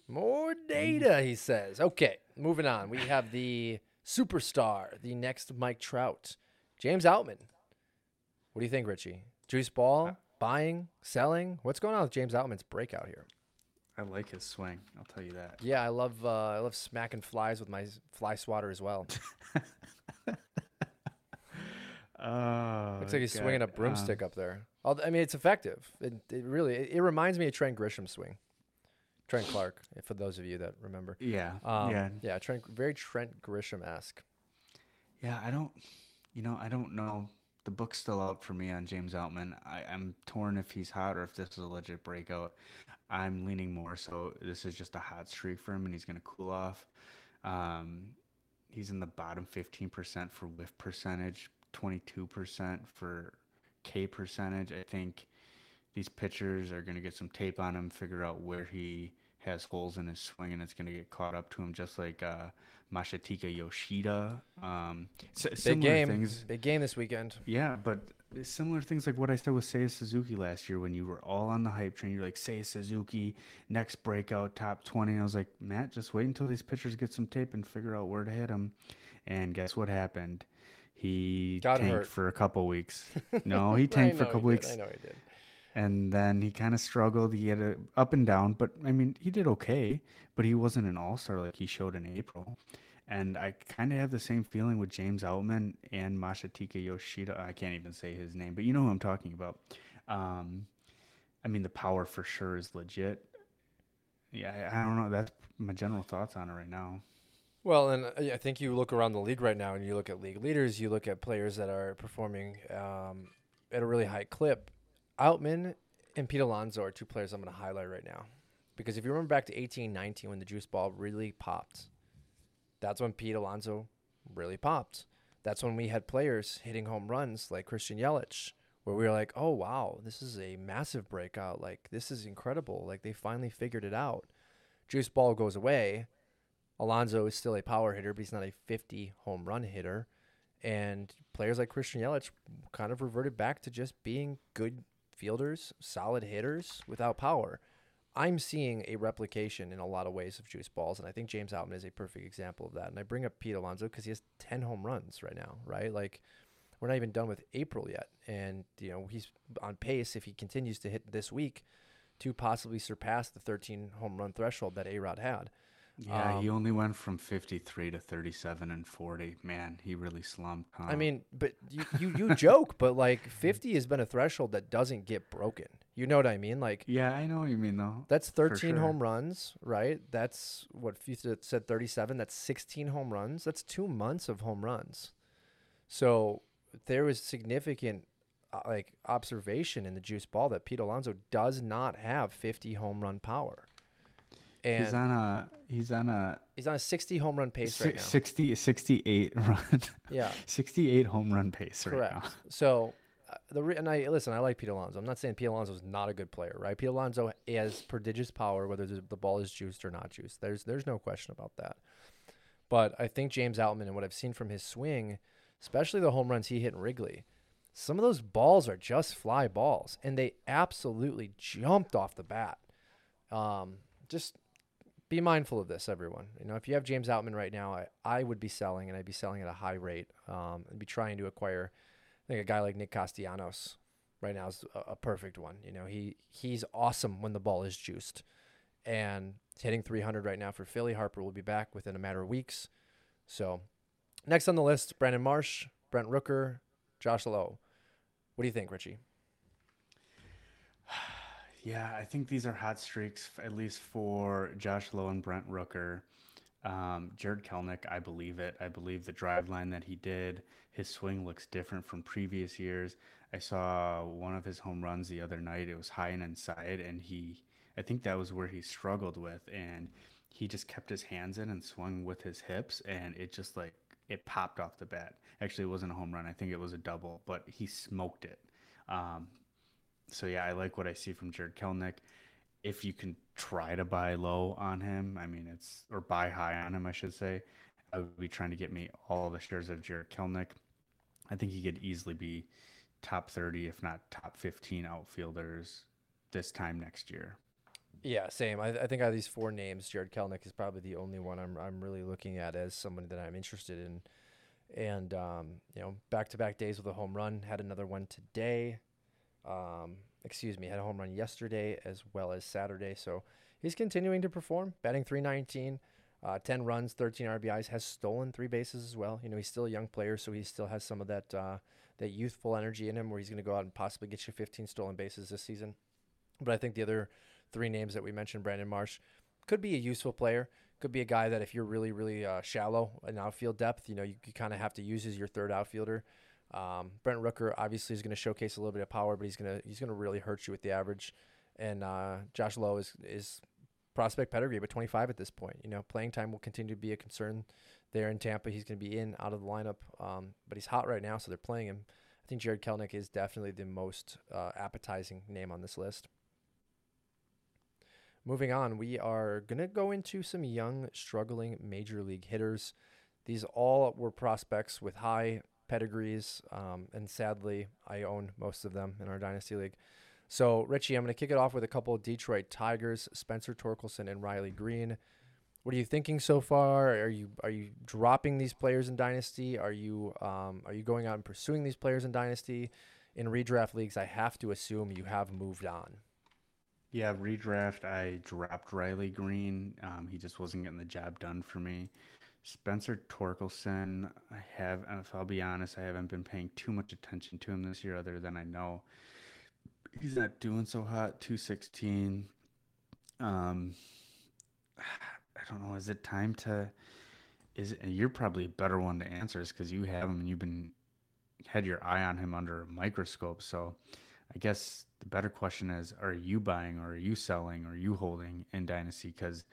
More data, he says. Okay, moving on. We have the superstar, the next Mike Trout, James Outman. What do you think, Richie? Juice ball, buying, selling? What's going on with James Outman's breakout here? I like his swing. I'll tell you that. Yeah, I love smacking flies with my fly swatter as well. Looks like he's swinging a broomstick up there. I mean, it's effective. It really reminds me of Trent Grisham's swing. Trent Clark, for those of you that remember. Yeah. Yeah. Very Trent Grisham-esque. Yeah, I don't know. The book's still out for me on James Outman. I'm torn if he's hot or if this is a legit breakout. I'm leaning more so this is just a hot streak for him and he's going to cool off. He's in the bottom 15% for whiff percentage, 22% for K percentage. I think these pitchers are going to get some tape on him, figure out where he has holes in his swing, and it's going to get caught up to him, just like Masataka Yoshida. Big game this weekend. Yeah, but similar things like what I said with Seiya Suzuki last year when you were all on the hype train. You're like, Seiya Suzuki, next breakout, top 20. And I was like, Matt, just wait until these pitchers get some tape and figure out where to hit him. And guess what happened? He tanked for a couple weeks. No, he tanked for a couple weeks. I know he did. And then he kind of struggled. He had a up and down, but I mean, he did okay, but he wasn't an all-star like he showed in April. And I kind of have the same feeling with James Outman and Masataka Yoshida. I can't even say his name, but you know who I'm talking about. I mean, the power for sure is legit. Yeah, I don't know. That's my general thoughts on it right now. Well, and I think you look around the league right now and you look at league leaders, you look at players that are performing at a really high clip. Outman and Pete Alonso are two players I'm going to highlight right now. Because if you remember back to 2018-19 when the juice ball really popped, that's when Pete Alonso really popped. That's when we had players hitting home runs like Christian Yelich, where we were like, oh, wow, this is a massive breakout. Like, this is incredible. Like, they finally figured it out. Juice Ball goes away. Alonso is still a power hitter, but he's not a 50 home run hitter. And players like Christian Yelich kind of reverted back to just being good fielders, solid hitters without power. I'm seeing a replication in a lot of ways of Juice Balls, and I think James Outman is a perfect example of that. And I bring up Pete Alonso because he has 10 home runs right now, right? Like, we're not even done with April yet. And, you know, he's on pace, if he continues to hit this week, to possibly surpass the 13 home run threshold that A-Rod had. Yeah, he only went from 53 to 37 and 40. Man, he really slumped. Huh? I mean, but you joke, but like 50 has been a threshold that doesn't get broken. You know what I mean? Like, yeah, I know what you mean though. That's 13 sure. home runs, right? That's what you said, 37. That's 16 home runs. That's 2 months of home runs. So there was significant like observation in the Juice Ball that Pete Alonso does not have 50 home run power. And he's on a 60 home run pace right now. 68 run. Yeah. 68 home run pace Correct. Right now. So I like Pete Alonso. I'm not saying Pete Alonso is not a good player, right? Pete Alonso has prodigious power, whether the ball is juiced or not juiced. There's no question about that. But I think James Outman and what I've seen from his swing, especially the home runs he hit in Wrigley, some of those balls are just fly balls, and they absolutely jumped off the bat. Just be mindful of this, everyone. You know, if you have James Outman right now, I would be selling, and I'd be selling at a high rate. I'd be trying to acquire, I think, a guy like Nick Castellanos right now is a perfect one. You know, he's awesome when the ball is juiced. And hitting 300 right now for Philly. Harper will be back within a matter of weeks. So next on the list, Brandon Marsh, Brent Rooker, Josh Lowe. What do you think, Richie? Yeah, I think these are hot streaks, at least for Josh Lowe and Brent Rooker. Jared Kelnick, I believe it. I believe the drive line that he did. His swing looks different from previous years. I saw one of his home runs the other night. It was high and inside, and I think that was where he struggled with. And he just kept his hands in and swung with his hips, and it just like it popped off the bat. Actually, it wasn't a home run. I think it was a double, but he smoked it. So, yeah, I like what I see from Jared Kelnick. If you can try to buy low on him, I mean, or buy high on him, I should say. I would be trying to get me all the shares of Jared Kelnick. I think he could easily be top 30, if not top 15 outfielders this time next year. Yeah, same. I think out of these four names, Jared Kelnick is probably the only one I'm really looking at as someone that I'm interested in. And, you know, back-to-back days with a home run. Had another one today. Had a home run yesterday as well as Saturday. So he's continuing to perform, batting .319, 10 runs, 13 RBIs, has stolen 3 bases as well. You know, he's still a young player, so he still has some of that youthful energy in him where he's going to go out and possibly get you 15 stolen bases this season. But I think the other 3 names that we mentioned, Brandon Marsh, could be a useful player, could be a guy that if you're really, really shallow in outfield depth, you know, you kind of have to use as your third outfielder. Brent Rooker obviously is going to showcase a little bit of power, but he's going to really hurt you with the average. And Josh Lowe is prospect pedigree, but 25 at this point. You know, playing time will continue to be a concern there in Tampa. He's going to be in, out of the lineup, but he's hot right now, so they're playing him. I think Jared Kelnick is definitely the most appetizing name on this list. Moving on, we are going to go into some young, struggling major league hitters. These all were prospects with high pedigrees, and sadly I own most of them in our dynasty league. So Richie, I'm going to kick it off with a couple of Detroit Tigers, Spencer Torkelson and Riley Greene. What are you thinking so far? Are you dropping these players in dynasty? Are you going out and pursuing these players in dynasty? In redraft leagues, I have to assume you have moved on. Yeah, redraft, I dropped Riley Greene. He just wasn't getting the job done for me. Spencer Torkelson, if I'll be honest, I haven't been paying too much attention to him this year other than I know he's not doing so hot, 216. I don't know, is it time to – you're probably a better one to answer this because you have him and you've been – had your eye on him under a microscope. So I guess the better question is, are you buying or are you selling or are you holding in Dynasty? Because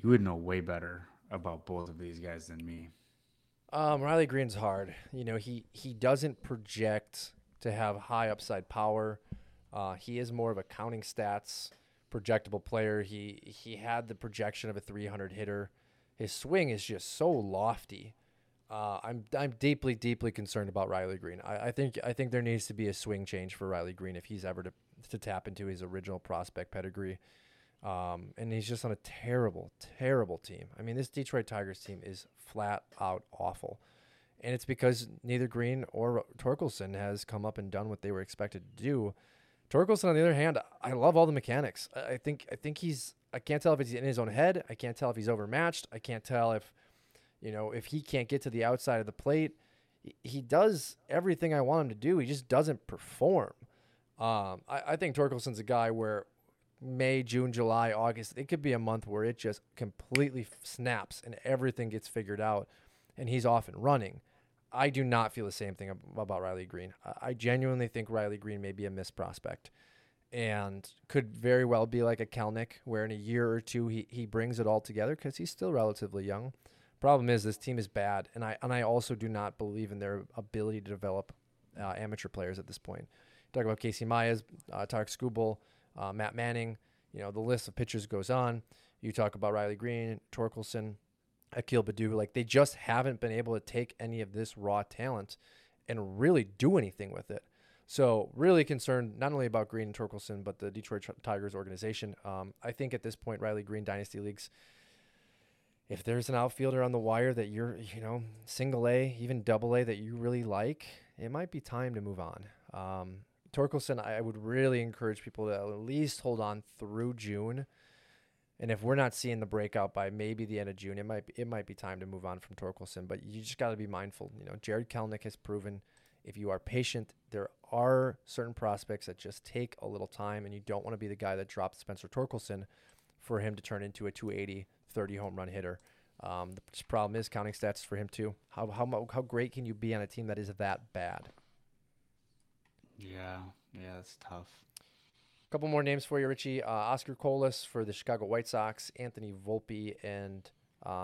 you would know way better about both of these guys than me. Riley Greene's hard. You know, he doesn't project to have high upside power. He is more of a counting stats projectable player. He had the projection of a 300 hitter. His swing is just so lofty. I'm deeply concerned about Riley Greene. I think there needs to be a swing change for Riley Greene if he's ever to tap into his original prospect pedigree. And he's just on a terrible team. I mean, this Detroit Tigers team is flat out awful. And it's because neither Greene or Torkelson has come up and done what they were expected to do. Torkelson, on the other hand, I love all the mechanics. I think he's, I can't tell if he's in his own head. I can't tell if he's overmatched. I can't tell if, you know, if he can't get to the outside of the plate. He does everything I want him to do. He just doesn't perform. I think Torkelson's a guy where May, June, July, August, it could be a month where it just completely snaps and everything gets figured out and he's off and running. I do not feel the same thing about Riley Greene. I genuinely think Riley Greene may be a missed prospect and could very well be like a Kelnick where in a year or two he brings it all together because he's still relatively young. Problem is this team is bad, and I also do not believe in their ability to develop amateur players at this point. Talk about Casey Myers, Tarek Skubal, Matt Manning, you know, the list of pitchers goes on. You talk about Riley Greene, Torkelson, Akil Baddoo. Like, they just haven't been able to take any of this raw talent and really do anything with it. So really concerned not only about Greene and Torkelson, but the Detroit Tigers organization. I think at this point, Riley Greene Dynasty Leagues, if there's an outfielder on the wire that you're, you know, single A, even double A that you really like, it might be time to move on. Torkelson, I would really encourage people to at least hold on through June. And if we're not seeing the breakout by maybe the end of June, it might be time to move on from Torkelson. But you just got to be mindful. You know, Jared Kelnick has proven if you are patient, there are certain prospects that just take a little time, and you don't want to be the guy that dropped Spencer Torkelson for him to turn into a 280, 30 home run hitter. The problem is counting stats for him too. How great can you be on a team that is that bad? Yeah, that's tough. A couple more names for you, Richie. Oscar Colas for the Chicago White Sox, Anthony Volpe, and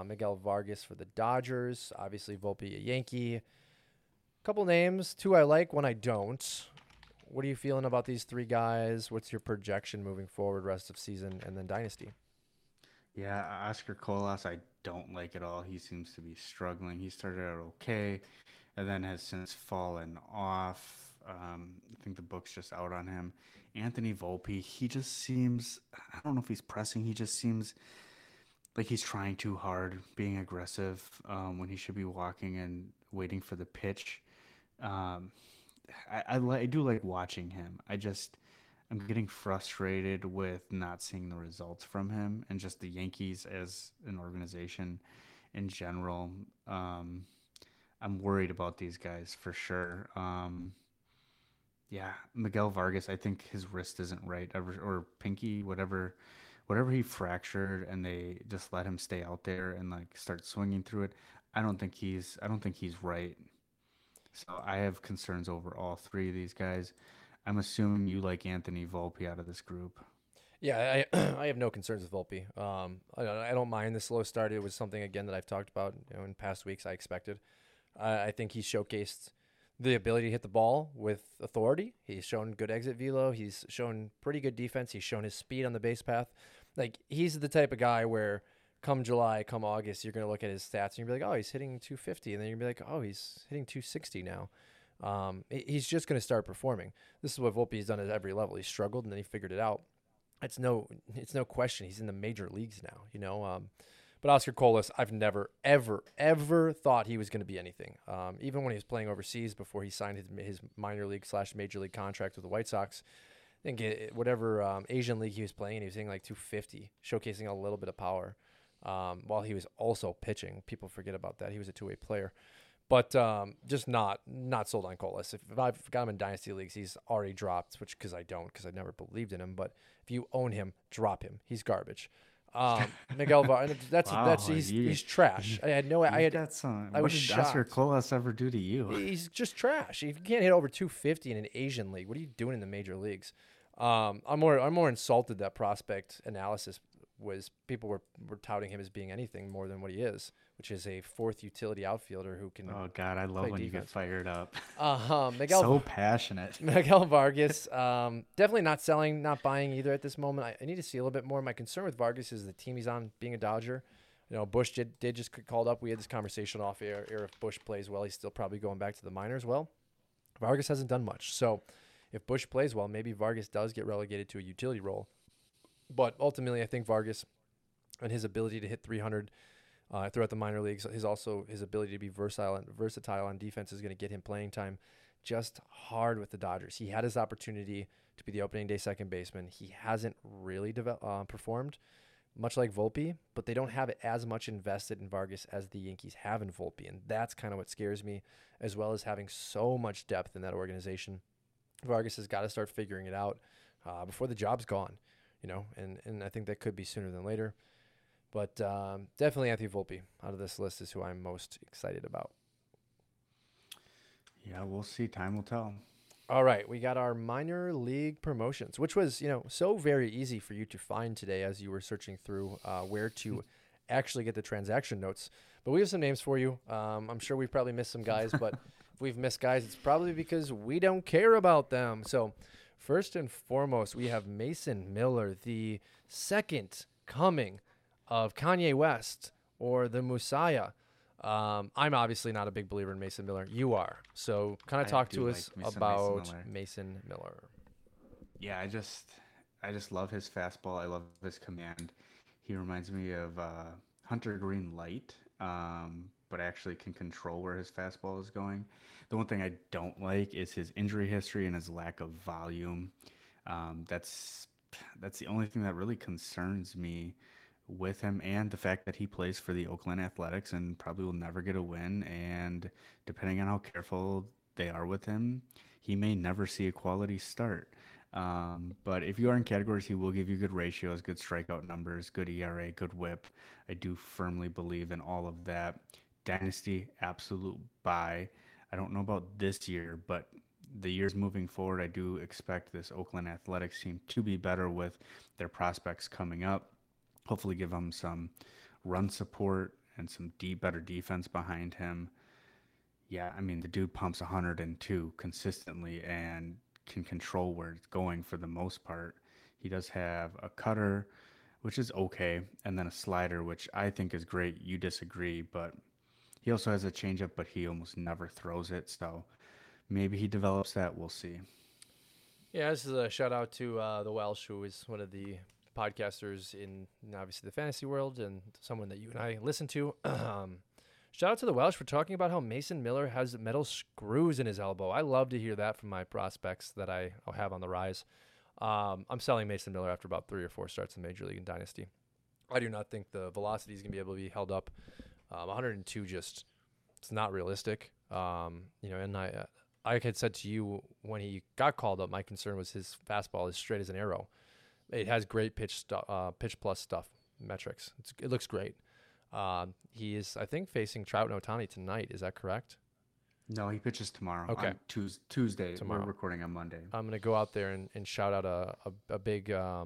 Miguel Vargas for the Dodgers. Obviously, Volpe, a Yankee. Couple names, two I like, one I don't. What are you feeling about these three guys? What's your projection moving forward, rest of season, and then Dynasty? Yeah, Oscar Colas, I don't like at all. He seems to be struggling. He started out okay and then has since fallen off. I think the book's just out on him. Anthony Volpe, he just seems, I don't know if he's pressing. He just seems like he's trying too hard, being aggressive when he should be walking and waiting for the pitch. I do like watching him. I'm getting frustrated with not seeing the results from him and just the Yankees as an organization in general. I'm worried about these guys for sure. Yeah, Miguel Vargas, I think his wrist isn't right, or pinky, whatever he fractured, and they just let him stay out there and like start swinging through it. I don't think he's right. So I have concerns over all three of these guys. I'm assuming you like Anthony Volpe out of this group. Yeah, I have no concerns with Volpe. I don't mind the slow start. It was something again that I've talked about, you know, in past weeks. I expected. I think he showcased the ability to hit the ball with authority. He's shown good exit velo. He's shown pretty good defense. He's shown his speed on the base path. Like, he's the type of guy where come July, come August, you're going to look at his stats and you'll be like, oh, he's hitting 250. And then you'll be like, oh, he's hitting 260 now. He's just going to start performing. This is what Volpe has done at every level. He struggled and then he figured it out. It's no question. He's in the major leagues now, you know. But Oscar Colas, I've never, ever, ever thought he was going to be anything. Even when he was playing overseas before he signed his minor league / major league contract with the White Sox, I think whatever Asian league he was playing, he was hitting like 250, showcasing a little bit of power while he was also pitching. People forget about that. He was a two-way player. But just not sold on Colas. If I've got him in Dynasty Leagues, he's already dropped, which because I don't, because I never believed in him. But if you own him, drop him. He's garbage. Miguel Vargas, he's trash. I was shocked. Did Oscar Colas ever do to you? He's just trash. If you can't hit over 250 in an Asian league, what are you doing in the major leagues? I'm more insulted that prospect analysis was people were touting him as being anything more than what he is, which is a fourth utility outfielder who can. Oh God, I love when defense. You get fired up. Miguel, so passionate. Miguel Vargas, definitely not selling, not buying either at this moment. I need to see a little bit more. My concern with Vargas is the team he's on, being a Dodger. You know, Bush did just called up. We had this conversation off air. If Bush plays well, he's still probably going back to the minors. Well, Vargas hasn't done much. So if Bush plays well, maybe Vargas does get relegated to a utility role. But ultimately, I think Vargas and his ability to hit 300 throughout the minor leagues, his ability to be versatile on defense is going to get him playing time just hard with the Dodgers. He had his opportunity to be the opening day second baseman. He hasn't really performed, much like Volpe, but they don't have it as much invested in Vargas as the Yankees have in Volpe, and that's kind of what scares me, as well as having so much depth in that organization. Vargas has got to start figuring it out before the job's gone, you know, and I think that could be sooner than later. But definitely Anthony Volpe out of this list is who I'm most excited about. Yeah, we'll see. Time will tell. All right, we got our minor league promotions, which was, you know, so very easy for you to find today as you were searching through where to actually get the transaction notes. But we have some names for you. I'm sure we've probably missed some guys, but if we've missed guys, it's probably because we don't care about them. So first and foremost, we have Mason Miller, the second coming of Kanye West or the Messiah. I'm obviously not a big believer in Mason Miller. You are. So kind of talk to us about Mason Miller. Yeah, I just love his fastball. I love his command. He reminds me of Hunter Green light, but actually can control where his fastball is going. The one thing I don't like is his injury history and his lack of volume. That's the only thing that really concerns me with him, and the fact that he plays for the Oakland Athletics and probably will never get a win. And depending on how careful they are with him, he may never see a quality start. But if you are in categories, he will give you good ratios, good strikeout numbers, good ERA, good whip. I do firmly believe in all of that. Dynasty, absolute buy. I don't know about this year, but the years moving forward, I do expect this Oakland Athletics team to be better with their prospects coming up. Hopefully give him some run support and some better defense behind him. Yeah, I mean, the dude pumps 102 consistently and can control where it's going for the most part. He does have a cutter, which is okay, and then a slider, which I think is great. You disagree, but he also has a changeup, but he almost never throws it. So maybe he develops that. We'll see. Yeah, this is a shout-out to the Welsh, who is one of the podcasters in obviously the fantasy world and someone that you and I listen to. Shout out to the Welsh for talking about how Mason Miller has metal screws in his elbow. I love to hear that from my prospects that I have on the rise. I'm selling Mason Miller after about 3 or 4 starts in Major League and Dynasty. I do not think the velocity is going to be able to be held up. 102 just, it's not realistic. You know, and I had said to you when he got called up, my concern was his fastball is straight as an arrow. It has great pitch plus stuff metrics. It looks great. He is, I think, facing Trout and Ohtani tonight. Is that correct? No, he pitches tomorrow. Okay, on Tuesday. Tomorrow. We're recording on Monday. I'm gonna go out there and shout out a big what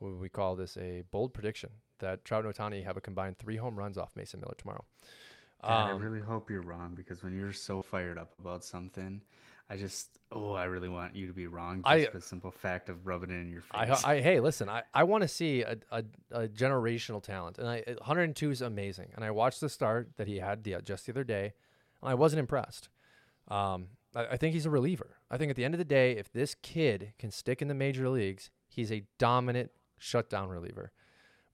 would we call this, a bold prediction that Trout and Ohtani have a combined 3 home runs off Mason Miller tomorrow. God, I really hope you're wrong, because when you're so fired up about something, I really want you to be wrong. Just the simple fact of rubbing it in your face. Hey, listen, I want to see a generational talent. And 102 is amazing. And I watched the start that he had just the other day, and I wasn't impressed. I think he's a reliever. I think at the end of the day, if this kid can stick in the major leagues, he's a dominant shutdown reliever.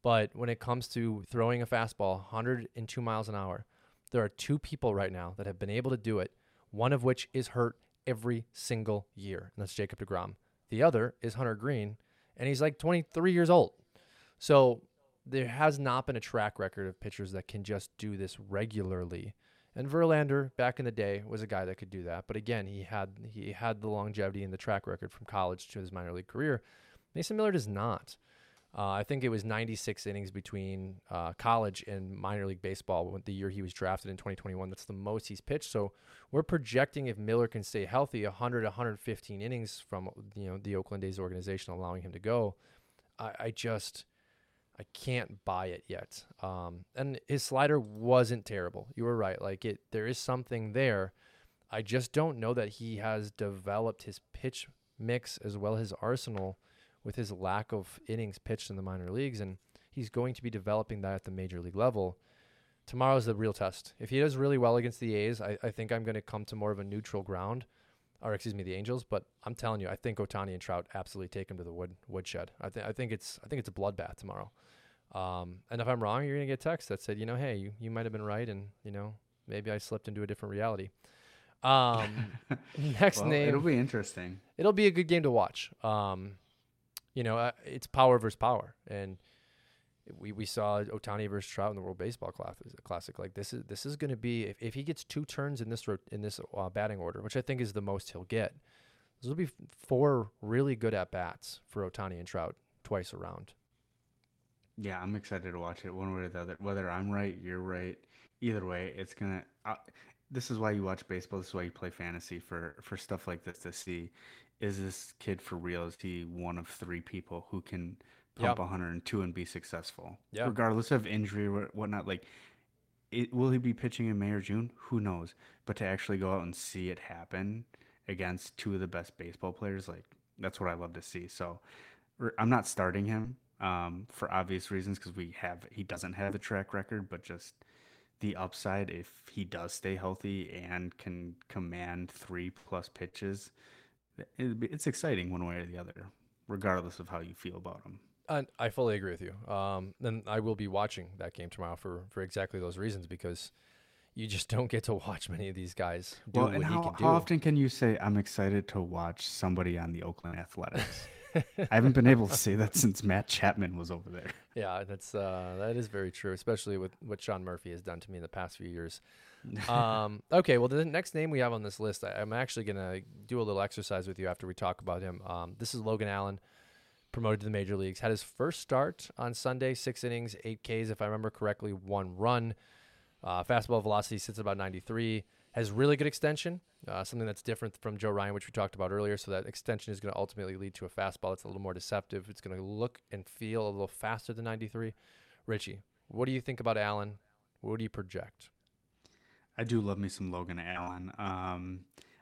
But when it comes to throwing a fastball 102 miles an hour, there are 2 people right now that have been able to do it, one of which is hurt every single year, and that's Jacob deGrom. The other is Hunter Green, and he's like 23 years old. So there has not been a track record of pitchers that can just do this regularly. And Verlander, back in the day, was a guy that could do that. But again, he had the longevity and the track record from college to his minor league career. Mason Miller does not. I think it was 96 innings between college and minor league baseball when the year he was drafted in 2021. That's the most he's pitched. So we're projecting, if Miller can stay healthy, 100, 115 innings from the Oakland A's organization allowing him to go. I just I can't buy it yet. And his slider wasn't terrible. You were right. Like it, there is something there. I just don't know that he has developed his pitch mix as well as his arsenal with his lack of innings pitched in the minor leagues. And he's going to be developing that at the major league level. Tomorrow's the real test. If he does really well against the A's, I think I'm going to come to more of a neutral ground, or excuse me, the Angels. But I'm telling you, I think Ohtani and Trout absolutely take him to the woodshed. I think it's a bloodbath tomorrow. And if I'm wrong, you're going to get a text that said, you know, hey, you might have been right, and you know, maybe I slipped into a different reality. Next name. It'll be interesting. It'll be a good game to watch. You know, it's power versus power, and we saw Ohtani versus Trout in the World Baseball Classic. Like this is going to be, if he gets two turns in this batting order, which I think is the most he'll get, this will be four really good at bats for Ohtani and Trout twice around. Yeah, I'm excited to watch it one way or the other. Whether I'm right, you're right. Either way, it's gonna. This is why you watch baseball. This is why you play fantasy for stuff like this, to see, is this kid for real? Is he one of three people who can pump 102 and be successful, regardless of injury or whatnot? Like, will he be pitching in May or June? Who knows? But to actually go out and see it happen against two of the best baseball players, like, that's what I love to see. So I'm not starting him for obvious reasons, because he doesn't have the track record, but just the upside, if he does stay healthy and can command 3+ pitches, it's exciting one way or the other, regardless of how you feel about him. And I fully agree with you. And I will be watching that game tomorrow for exactly those reasons, because you just don't get to watch many of these guys do what he can do. How often can you say, I'm excited to watch somebody on the Oakland Athletics? I haven't been able to say that since Matt Chapman was over there. Yeah, that is very true, especially with what Sean Murphy has done to me in the past few years. Okay, well, the next name we have on this list, I'm actually going to do a little exercise with you after we talk about him. This is Logan Allen, promoted to the major leagues. Had his first start on Sunday, 6 innings, 8 Ks, if I remember correctly, 1 run. Fastball velocity sits at about 93. Has really good extension, something that's different from Joe Ryan, which we talked about earlier. So that extension is going to ultimately lead to a fastball that's a little more deceptive. It's going to look and feel a little faster than 93. Richie, what do you think about Allen? What do you project? I do love me some Logan Allen.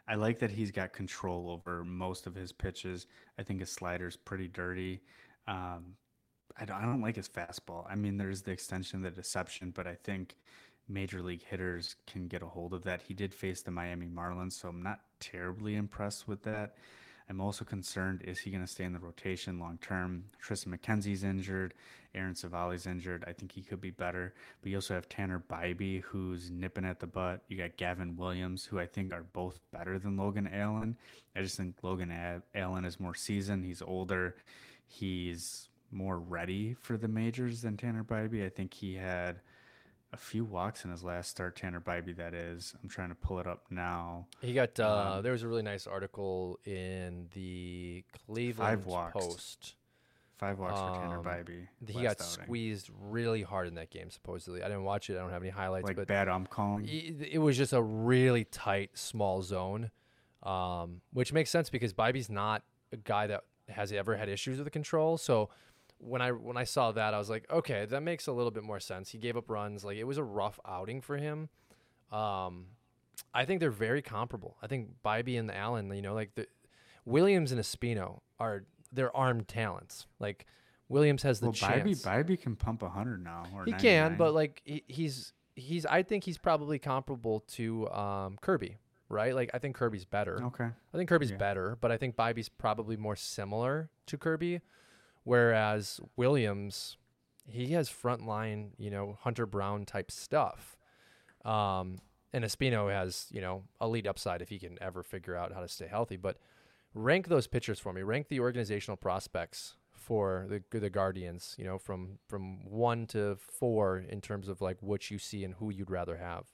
I like that he's got control over most of his pitches. I think his slider's pretty dirty. I don't like his fastball. I mean, there's the extension, the deception, but I think major league hitters can get a hold of that. He did face the Miami Marlins, so I'm not terribly impressed with that. I'm also concerned, is he going to stay in the rotation long term? Tristan McKenzie's injured. Aaron Savali's injured. I think he could be better. But you also have Tanner Bibee, who's nipping at the butt. You got Gavin Williams, who I think are both better than Logan Allen. I just think Logan Allen is more seasoned. He's older. He's more ready for the majors than Tanner Bibee. I think he had a few walks in his last start, Tanner Bibee, that is. I'm trying to pull it up now. He got, there was a really nice article in the Cleveland Post. 5 walks for Tanner Bibee. He got squeezed really hard in that game, supposedly. I didn't watch it. I don't have any highlights. Like, but bad ump calling? It was just a really tight, small zone, which makes sense because Bybee's not a guy that has ever had issues with the control. So when I saw that, I was like, okay, that makes a little bit more sense. He gave up runs. Like, it was a rough outing for him. I think they're very comparable. I think Bibee and the Allen, you know, like the Williams and Espino are their arm talents. Like, Williams has the chance. Bibee can pump 100 now. Or he 99. Can, but like he's I think he's probably comparable to Kirby, right? Like, I think Kirby's better. Okay. I think Kirby's better, but I think Bybee's probably more similar to Kirby. Whereas Williams, he has frontline, you know, Hunter Brown type stuff. And Espino has, you know, elite upside if he can ever figure out how to stay healthy. But rank those pitchers for me. Rank the organizational prospects for the Guardians, you know, from 1 to 4 in terms of like what you see and who you'd rather have.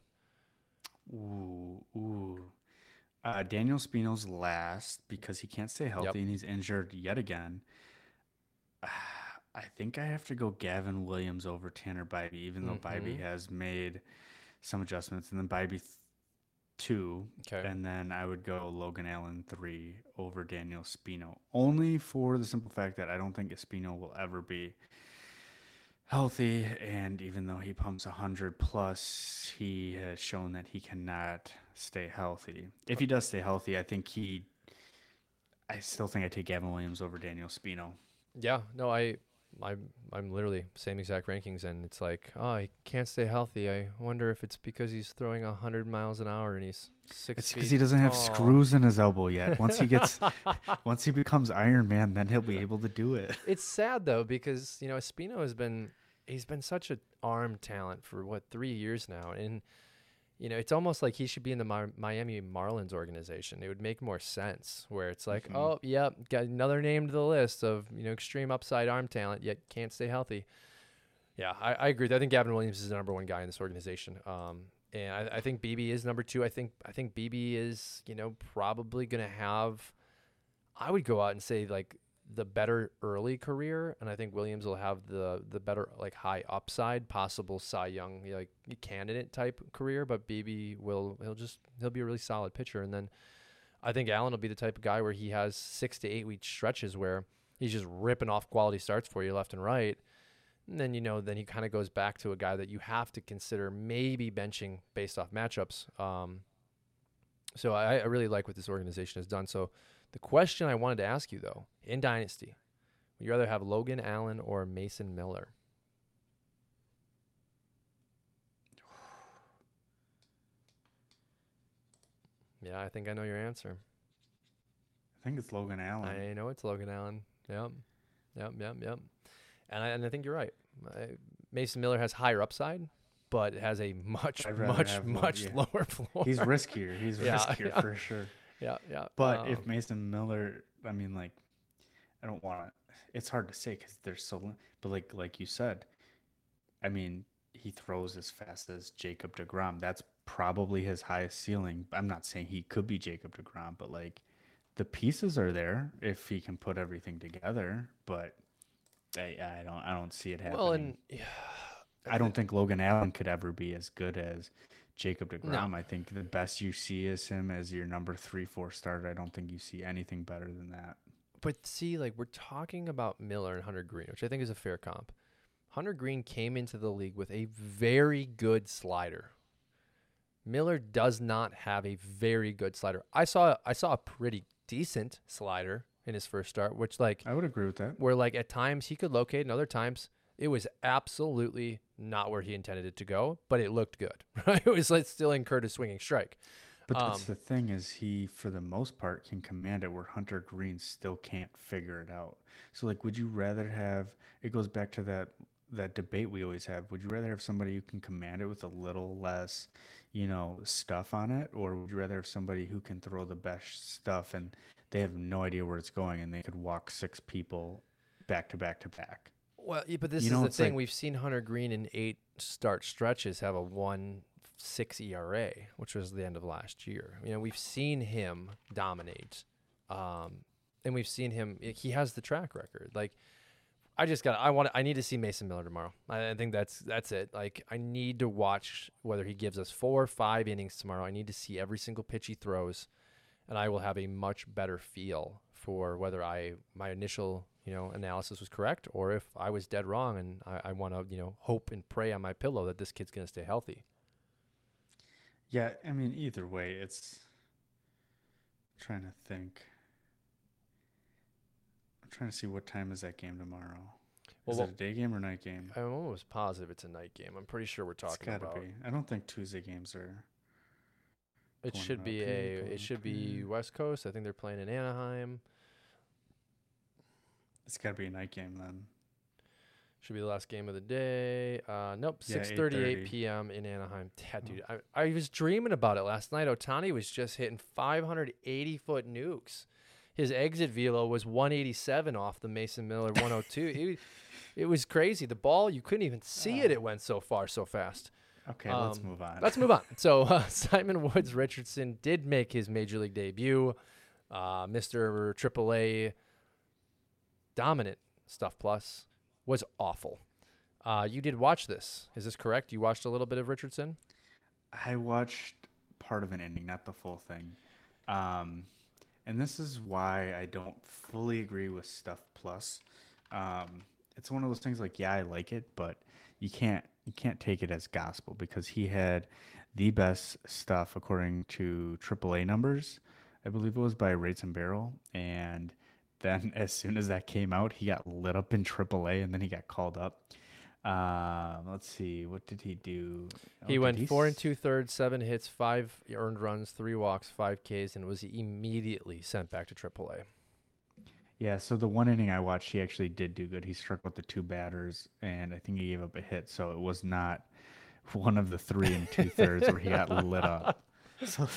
Ooh. Daniel Espino's last because he can't stay healthy and he's injured yet again. I think I have to go Gavin Williams over Tanner Bibee, even though Bibee has made some adjustments. And then Bibee 2. Okay. And then I would go Logan Allen 3 over Daniel Espino, only for the simple fact that I don't think Espino will ever be healthy, and even though he pumps 100 plus, he has shown that he cannot stay healthy. If he does stay healthy, I still think I take Gavin Williams over Daniel Espino. Yeah, no, I'm literally same exact rankings, and it's like, oh, he can't stay healthy. I wonder if it's because he's throwing 100 miles an hour and he's 6 feet. It's because he doesn't have screws in his elbow yet. Once he becomes Iron Man, then he'll be able to do it. It's sad though, because you know Espino has been, he's been such an arm talent for what, 3 years now, and you know it's almost like he should be in the Miami Marlins organization. It would make more sense where it's like, oh, yep, got another name to the list of, you know, extreme upside arm talent yet can't stay healthy. Yeah, I agree. I think Gavin Williams is the number one guy in this organization. And I think Bibee is number two. I think Bibee is, you know, probably going to have, I would go out and say like the better early career. And I think Williams will have the better, like high upside, possible Cy Young, like candidate type career. But Bibee will, he'll be a really solid pitcher. And then I think Allen will be the type of guy where he has 6 to 8 week stretches where he's just ripping off quality starts for you left and right. And then, you know, then he kind of goes back to a guy that you have to consider maybe benching based off matchups. So I really like what this organization has done. So the question I wanted to ask you, though, in Dynasty, would you rather have Logan Allen or Mason Miller? Yeah, I think I know your answer. I think it's Logan Allen. I know it's Logan Allen. Yep. And I think you're right. Mason Miller has higher upside, but has a much lower floor. He's riskier. He's riskier for sure. Yeah. But if Mason Miller, I mean, like, I don't want to. It's hard to say because they're so. But like you said, I mean, he throws as fast as Jacob DeGrom. That's probably his highest ceiling. I'm not saying he could be Jacob DeGrom, but like, the pieces are there if he can put everything together. But I don't see it happening. Well, and yeah, I don't think Logan Allen could ever be as good as Jacob DeGrom. No. I think the best you see is him as your number 3-4 starter. I don't think you see anything better than that. But see, like we're talking about Miller and Hunter Greene, which I think is a fair comp. Hunter Greene came into the league with a very good slider. Miller does not have a very good slider. I saw a pretty decent slider in his first start, which like I would agree with that. Where like at times he could locate and other times it was absolutely not where he intended it to go, but it looked good. Right? It was like still incurred a swinging strike. But that's the thing is he, for the most part, can command it where Hunter Greene still can't figure it out. So like, would you rather have, it goes back to that debate we always have. Would you rather have somebody who can command it with a little less, you know, stuff on it? Or would you rather have somebody who can throw the best stuff and they have no idea where it's going and they could walk six people back to back to back? Well, yeah, but this is the thing. Like, we've seen Hunter Greene in 8 start stretches have a 1.6 ERA, which was the end of last year. You know, we've seen him dominate. And we've seen him, he has the track record. Like, I need to see Mason Miller tomorrow. I think that's it. Like, I need to watch whether he gives us 4 or 5 innings tomorrow. I need to see every single pitch he throws, and I will have a much better feel for whether my initial, you know, analysis was correct or if I was dead wrong, and I want to, you know, hope and pray on my pillow that this kid's going to stay healthy. Yeah, I mean, either way, it's I'm trying to think. I'm trying to see what time is that game tomorrow. Is it a day game or night game? I'm almost positive it's a night game. I'm pretty sure we're talking about. It's gotta be. I don't think Tuesday games are. It should be West Coast. I think they're playing in Anaheim. It's got to be a night game then. Should be the last game of the day. Nope, 6:38 p.m. in Anaheim. Yeah, dude, I was dreaming about it last night. Ohtani was just hitting 580-foot nukes. His exit velo was 187 off the Mason Miller 102. It was crazy. The ball, you couldn't even see it. It went so far so fast. Okay, let's move on. So Simeon Woods Richardson did make his Major League debut. Mr. AAA dominant stuff plus was awful. You did watch this. Is this correct? You watched a little bit of Richardson? I watched part of an inning, not the full thing. And this is why I don't fully agree with stuff plus. it's one of those things like, yeah, I like it, but you can't take it as gospel, because he had the best stuff according to AAA numbers, I believe it was, by Rates and Barrel. And then as soon as that came out, he got lit up in AAA, and then he got called up. Let's see, what did he do? He went 4 2/3, 7 hits, 5 earned runs, 3 walks, 5 Ks, and was immediately sent back to AAA. Yeah, so the one inning I watched, he actually did do good. He struck with the 2 batters, and I think he gave up a hit. So it was not one of the 3 2/3 where he got lit up. So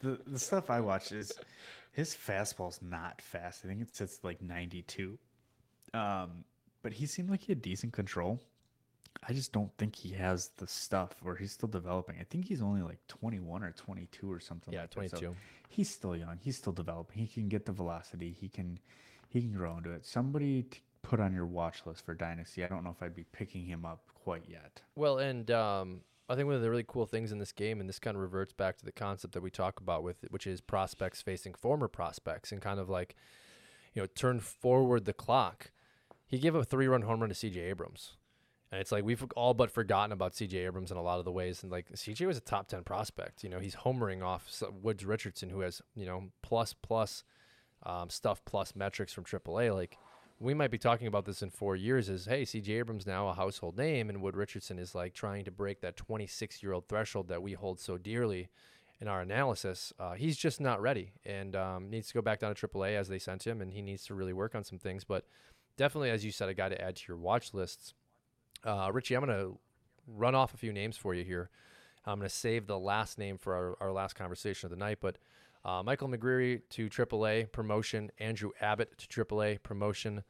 the stuff I watched is his fastball's not fast. I think it sits like 92. But he seemed like he had decent control. I just don't think he has the stuff, or he's still developing. I think he's only like 21 or 22 or something. Yeah, like 22. That. So he's still young. He's still developing. He can get the velocity. He can grow into it. Somebody to put on your watch list for Dynasty. I don't know if I'd be picking him up quite yet. Well, and I think one of the really cool things in this game, and this kind of reverts back to the concept that we talk about with, which is prospects facing former prospects, and kind of like, you know, turn forward the clock. He gave up a 3-run home run to CJ Abrams. And it's like we've all but forgotten about C.J. Abrams in a lot of the ways. And, like, C.J. was a top 10 prospect. You know, he's homering off Woods Richardson, who has, you know, stuff plus metrics from AAA. Like, we might be talking about this in 4 years is, hey, C.J. Abrams now a household name, and Wood Richardson is, like, trying to break that 26-year-old threshold that we hold so dearly in our analysis. He's just not ready, and needs to go back down to AAA as they sent him, and he needs to really work on some things. But definitely, as you said, a guy to add to your watch lists. Richie, I'm going to run off a few names for you here. I'm going to save the last name for our last conversation of the night, but Michael McGreevy to AAA promotion, Andrew Abbott to AAA promotion,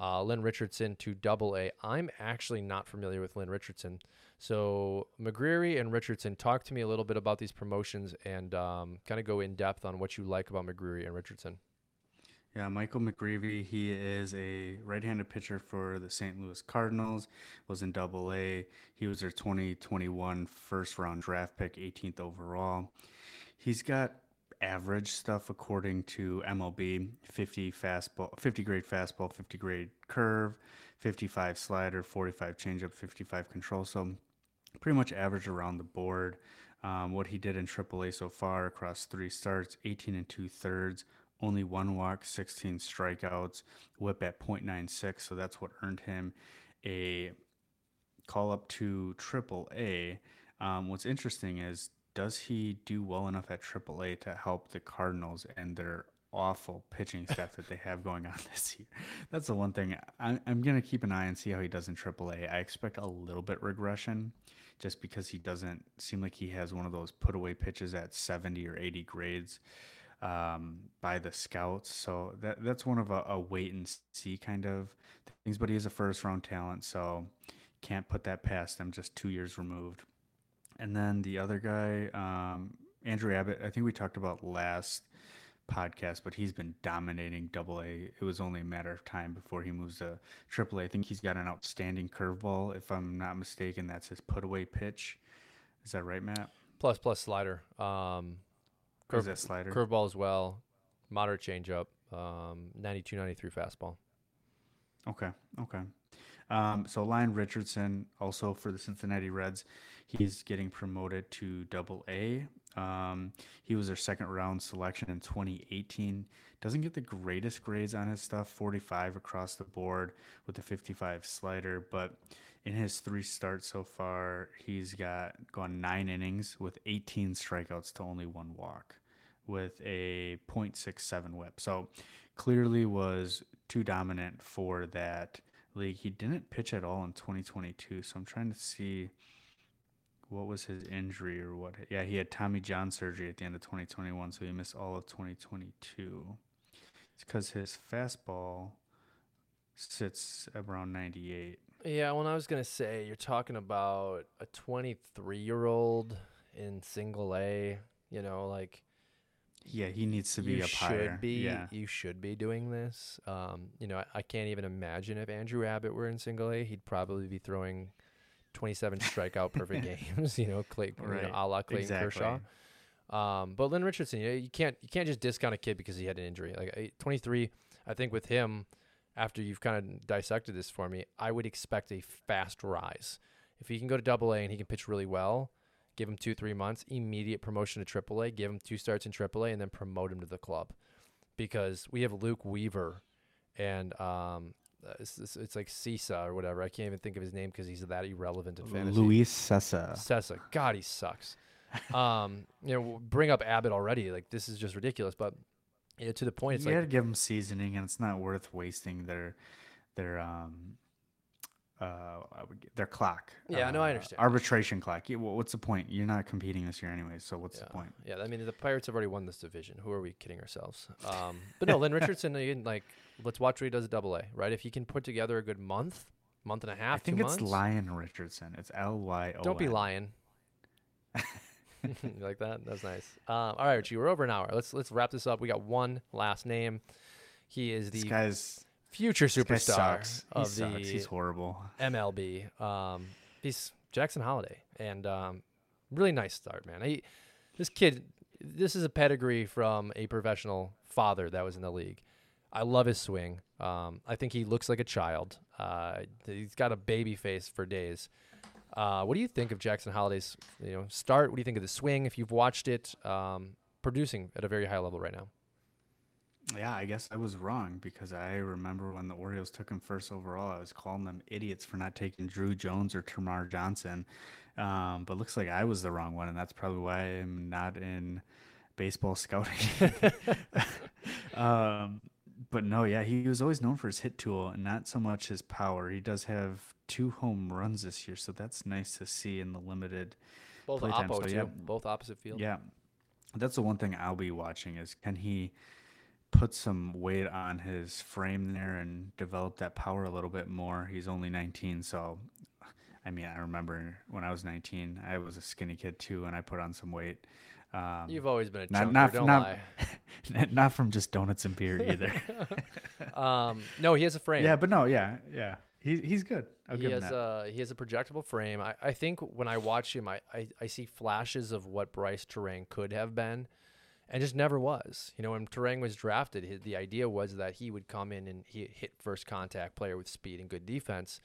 Lyon Richardson to AA. I'm actually not familiar with Lyon Richardson. So McGreevy and Richardson, talk to me a little bit about these promotions and kind of go in depth on what you like about McGreevy and Richardson. Yeah, Michael McGreevy, he is a right-handed pitcher for the St. Louis Cardinals, was in AA. He was their 2021 first-round draft pick, 18th overall. He's got average stuff according to MLB, 50 grade fastball, 50 grade curve, 55 slider, 45 changeup, 55 control. So pretty much average around the board. What he did in AAA so far across 3 starts, 18 2/3. Only 1 walk, 16 strikeouts, whip at .96. So that's what earned him a call up to AAA. What's interesting is, does he do well enough at AAA to help the Cardinals and their awful pitching staff that they have going on this year? That's the one thing. I'm going to keep an eye and see how he does in AAA. I expect a little bit regression, just because he doesn't seem like he has one of those put away pitches at 70 or 80 grades by the scouts. So that's one of a wait and see kind of things, but he is a first round talent, so can't put that past him, just 2 years removed. And then the other guy, Andrew Abbott, I think we talked about last podcast, but he's been dominating AA. It was only a matter of time before he moves to AAA. I think he's got an outstanding curveball, if I'm not mistaken. That's his put away pitch. Is that right, Matt? Plus slider. Curveball as well, moderate changeup, 92, 93 fastball. Okay. So Lyon Richardson, also for the Cincinnati Reds, he's getting promoted to AA. He was their second round selection in 2018. Doesn't get the greatest grades on his stuff, 45 across the board with a 55 slider, but in his 3 starts so far, he's gone 9 innings with 18 strikeouts to only 1 walk with a .67 whip. So clearly was too dominant for that league. He didn't pitch at all in 2022, so I'm trying to see what was his injury or what. Yeah, he had Tommy John surgery at the end of 2021, so he missed all of 2022. It's because his fastball sits around 98. Yeah, well, I was going to say, you're talking about a 23-year-old in single A, you know, like. Yeah, he needs to be up higher. You should be doing this. You know, I can't even imagine if Andrew Abbott were in single A, he'd probably be throwing 27 strikeout perfect games, you know, a la Clayton Kershaw. But Lyon Richardson, you know, you can't just discount a kid because he had an injury. Like 23, I think with him, after you've kind of dissected this for me, I would expect a fast rise. If he can go to Double-A and he can pitch really well, give him 2-3 months, immediate promotion to Triple-A, give him 2 starts in Triple-A, and then promote him to the club. Because we have Luke Weaver and it's like Sessa or whatever. I can't even think of his name because he's that irrelevant in fantasy. Luis Sessa. Sessa. God, he sucks. Bring up Abbott already. Like, this is just ridiculous. But yeah, to the point, it's you gotta give them seasoning, and it's not worth wasting their clock. Yeah, no, I understand. Arbitration clock. Yeah, well, what's the point? You're not competing this year anyway, so what's the point? Yeah, I mean, the Pirates have already won this division. Who are we kidding ourselves? But no, Lynn Richardson, let's watch what he does at Double-A, right? If he can put together a good month and a half, 2 months. I think it's Lyon Richardson. It's Lyon. Don't be lying. You like that? That's nice. All right, Richie, we're over an hour. Let's wrap this up. We got one last name. He is the future superstar of the horrible MLB. He's Jackson Holiday, and really nice start, man. This is a pedigree from a professional father that was in the league. I love his swing. I think he looks like a child. He's got a baby face for days. What do you think of Jackson Holiday's start? What do you think of the swing? If you've watched it, producing at a very high level right now. Yeah, I guess I was wrong because I remember when the Orioles took him first overall, I was calling them idiots for not taking Druw Jones or Termarr Johnson. But looks like I was the wrong one, and that's probably why I'm not in baseball scouting. But no, yeah, he was always known for his hit tool and not so much his power. He does have 2 home runs this year, so that's nice to see in the limited play time. Both opposite field. Yeah, that's the one thing I'll be watching is can he put some weight on his frame there and develop that power a little bit more. He's only 19, so I remember when I was 19, I was a skinny kid too, and I put on some weight. You've always been a chunker, don't lie. Not from just donuts and beer either. No, he has a frame. Yeah, but no, yeah. He's good. He has a projectable frame. I think when I watch him, I see flashes of what Bryce Terang could have been and just never was. When Terang was drafted, the idea was that he would come in and he hit first contact player with speed and good defense.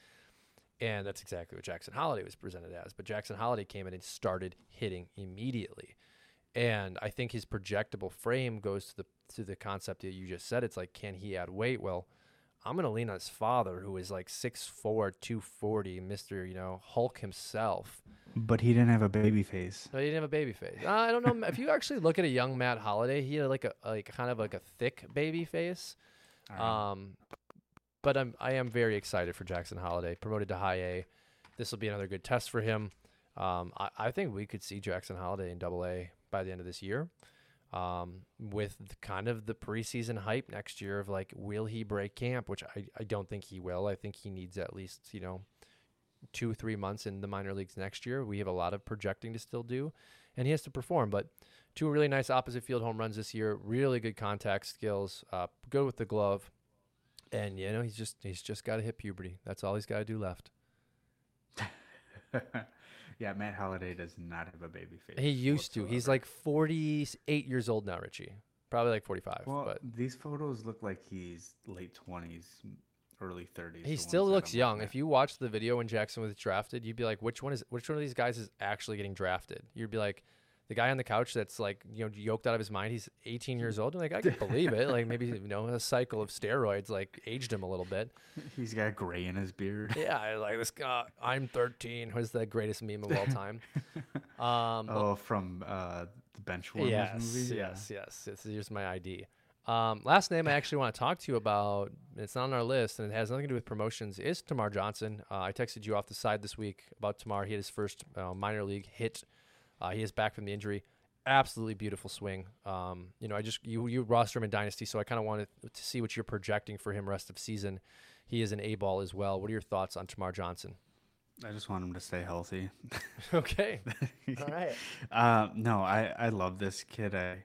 And that's exactly what Jackson Holiday was presented as. But Jackson Holiday came in and started hitting immediately. And I think his projectable frame goes to the concept that you just said. It's like, can he add weight? Well, I'm going to lean on his father, who is like 6'4", 240, Mr. Hulk himself. But he didn't have a baby face. I don't know. If you actually look at a young Matt Holliday, he had kind of like a thick baby face. Right. But I am very excited for Jackson Holiday, promoted to High A. This will be another good test for him. I think we could see Jackson Holiday in Double-A by the end of this year. With kind of the preseason hype next year of will he break camp, which I don't think he will. I think he needs at least, 2-3 months in the minor leagues next year. We have a lot of projecting to still do, and he has to perform. But 2 really nice opposite field home runs this year, really good contact skills, good with the glove. And, he's just got to hit puberty. That's all he's got to do left. Yeah, Matt Holliday does not have a baby face. He used to. He's like 48 years old now, Richie. Probably like 45. Well, but these photos look like he's late 20s, early 30s. He still looks young. If you watch the video when Jackson was drafted, you'd be like, which one of these guys is actually getting drafted? You'd be like, the guy on the couch that's yoked out of his mind, he's 18 years old. I'm like, I can believe it. Maybe a cycle of steroids aged him a little bit. He's got gray in his beard. Yeah, this guy. I'm 13. Was the greatest meme of all time. From the Benchwarmers movie. Yes. Here's my ID. Last name I actually want to talk to you about. It's not on our list, and it has nothing to do with promotions. Is Termarr Johnson? I texted you off the side this week about Termarr. He had his first minor league hit. He is back from the injury. Absolutely beautiful swing. You roster him in Dynasty, so I kind of wanted to see what you're projecting for him rest of season. He is an A-ball as well. What are your thoughts on Termarr Johnson? I just want him to stay healthy. Okay. All right. No, I love this kid. I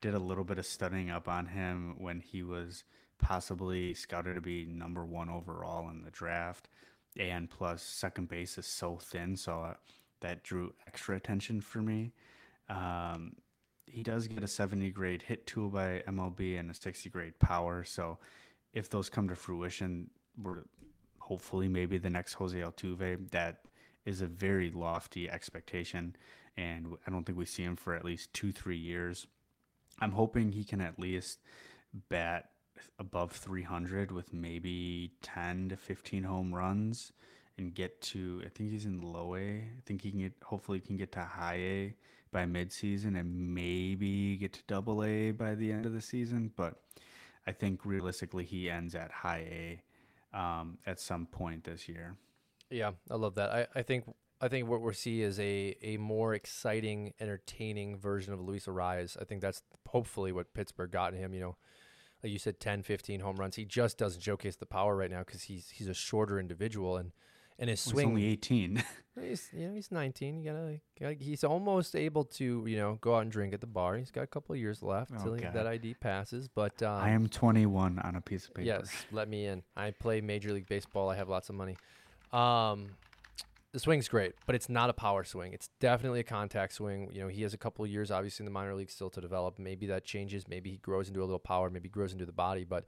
did a little bit of studying up on him when he was possibly scouted to be number 1 overall in the draft. And plus, second base is so thin, so... that drew extra attention for me. He does get a 70 grade hit tool by MLB and a 60 grade power. So if those come to fruition, we're hopefully maybe the next Jose Altuve. That is a very lofty expectation, and I don't think we see him for at least 2-3 years. I'm hoping he can at least bat above 300 with maybe 10 to 15 home runs and get to, I think he's in low A. I think he can get, hopefully can get to high A by midseason and maybe get to double A by the end of the season. But I think realistically he ends at high A at some point this year. Yeah, I love that. I think what we'll see is a more exciting, entertaining version of Luis Arias. I think that's hopefully what Pittsburgh got in him. You know, like you said, 10, 15 home runs. He just doesn't showcase the power right now because he's a shorter individual, and his swing. He's only 18. He's 19. You gotta. He's almost able to go out and drink at the bar. He's got a couple of years left until that ID passes. But I am 21 on a piece of paper. Yes, let me in. I play Major League Baseball. I have lots of money. The swing's great, but it's not a power swing. It's definitely a contact swing. You know, he has a couple of years, obviously, in the minor leagues still to develop. Maybe that changes. Maybe he grows into a little power. Maybe he grows into the body. But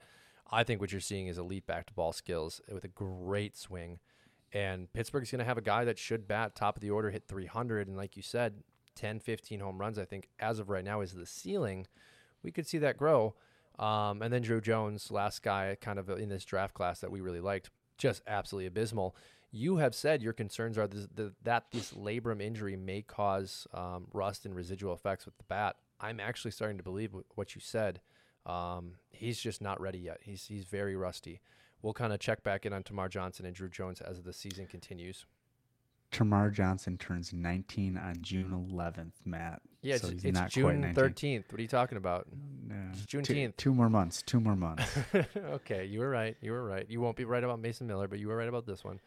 I think what you're seeing is elite back-to-ball skills with a great swing. And Pittsburgh's going to have a guy that should bat top of the order, hit 300. And like you said, 10, 15 home runs, I think, as of right now, is the ceiling. We could see that grow. And then Druw Jones, last guy kind of in this draft class that we really liked, just absolutely abysmal. You have said your concerns are that this labrum injury may cause rust and residual effects with the bat. I'm actually starting to believe what you said. He's just not ready yet. He's very rusty. We'll kind of check back in on Termarr Johnson and Druw Jones as the season continues. Termarr Johnson turns 19 on June 11th, Matt. Yeah, so it's not June 13th. What are you talking about? No, it's Juneteenth. Two more months. Okay, you were right. You won't be right about Mason Miller, but you were right about this one.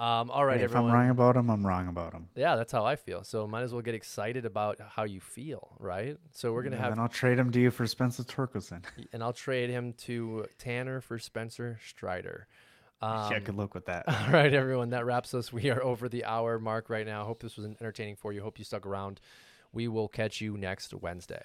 All right, everyone. If I'm wrong about him, I'm wrong about him. Yeah, that's how I feel. So might as well get excited about how you feel, right? So we're going to have... And I'll trade him to you for Spencer Torkelson. And I'll trade him to Tanner for Spencer Strider. Yeah, good luck with that. All right, everyone. That wraps us. We are over the hour mark right now. Hope this was entertaining for you. Hope you stuck around. We will catch you next Wednesday.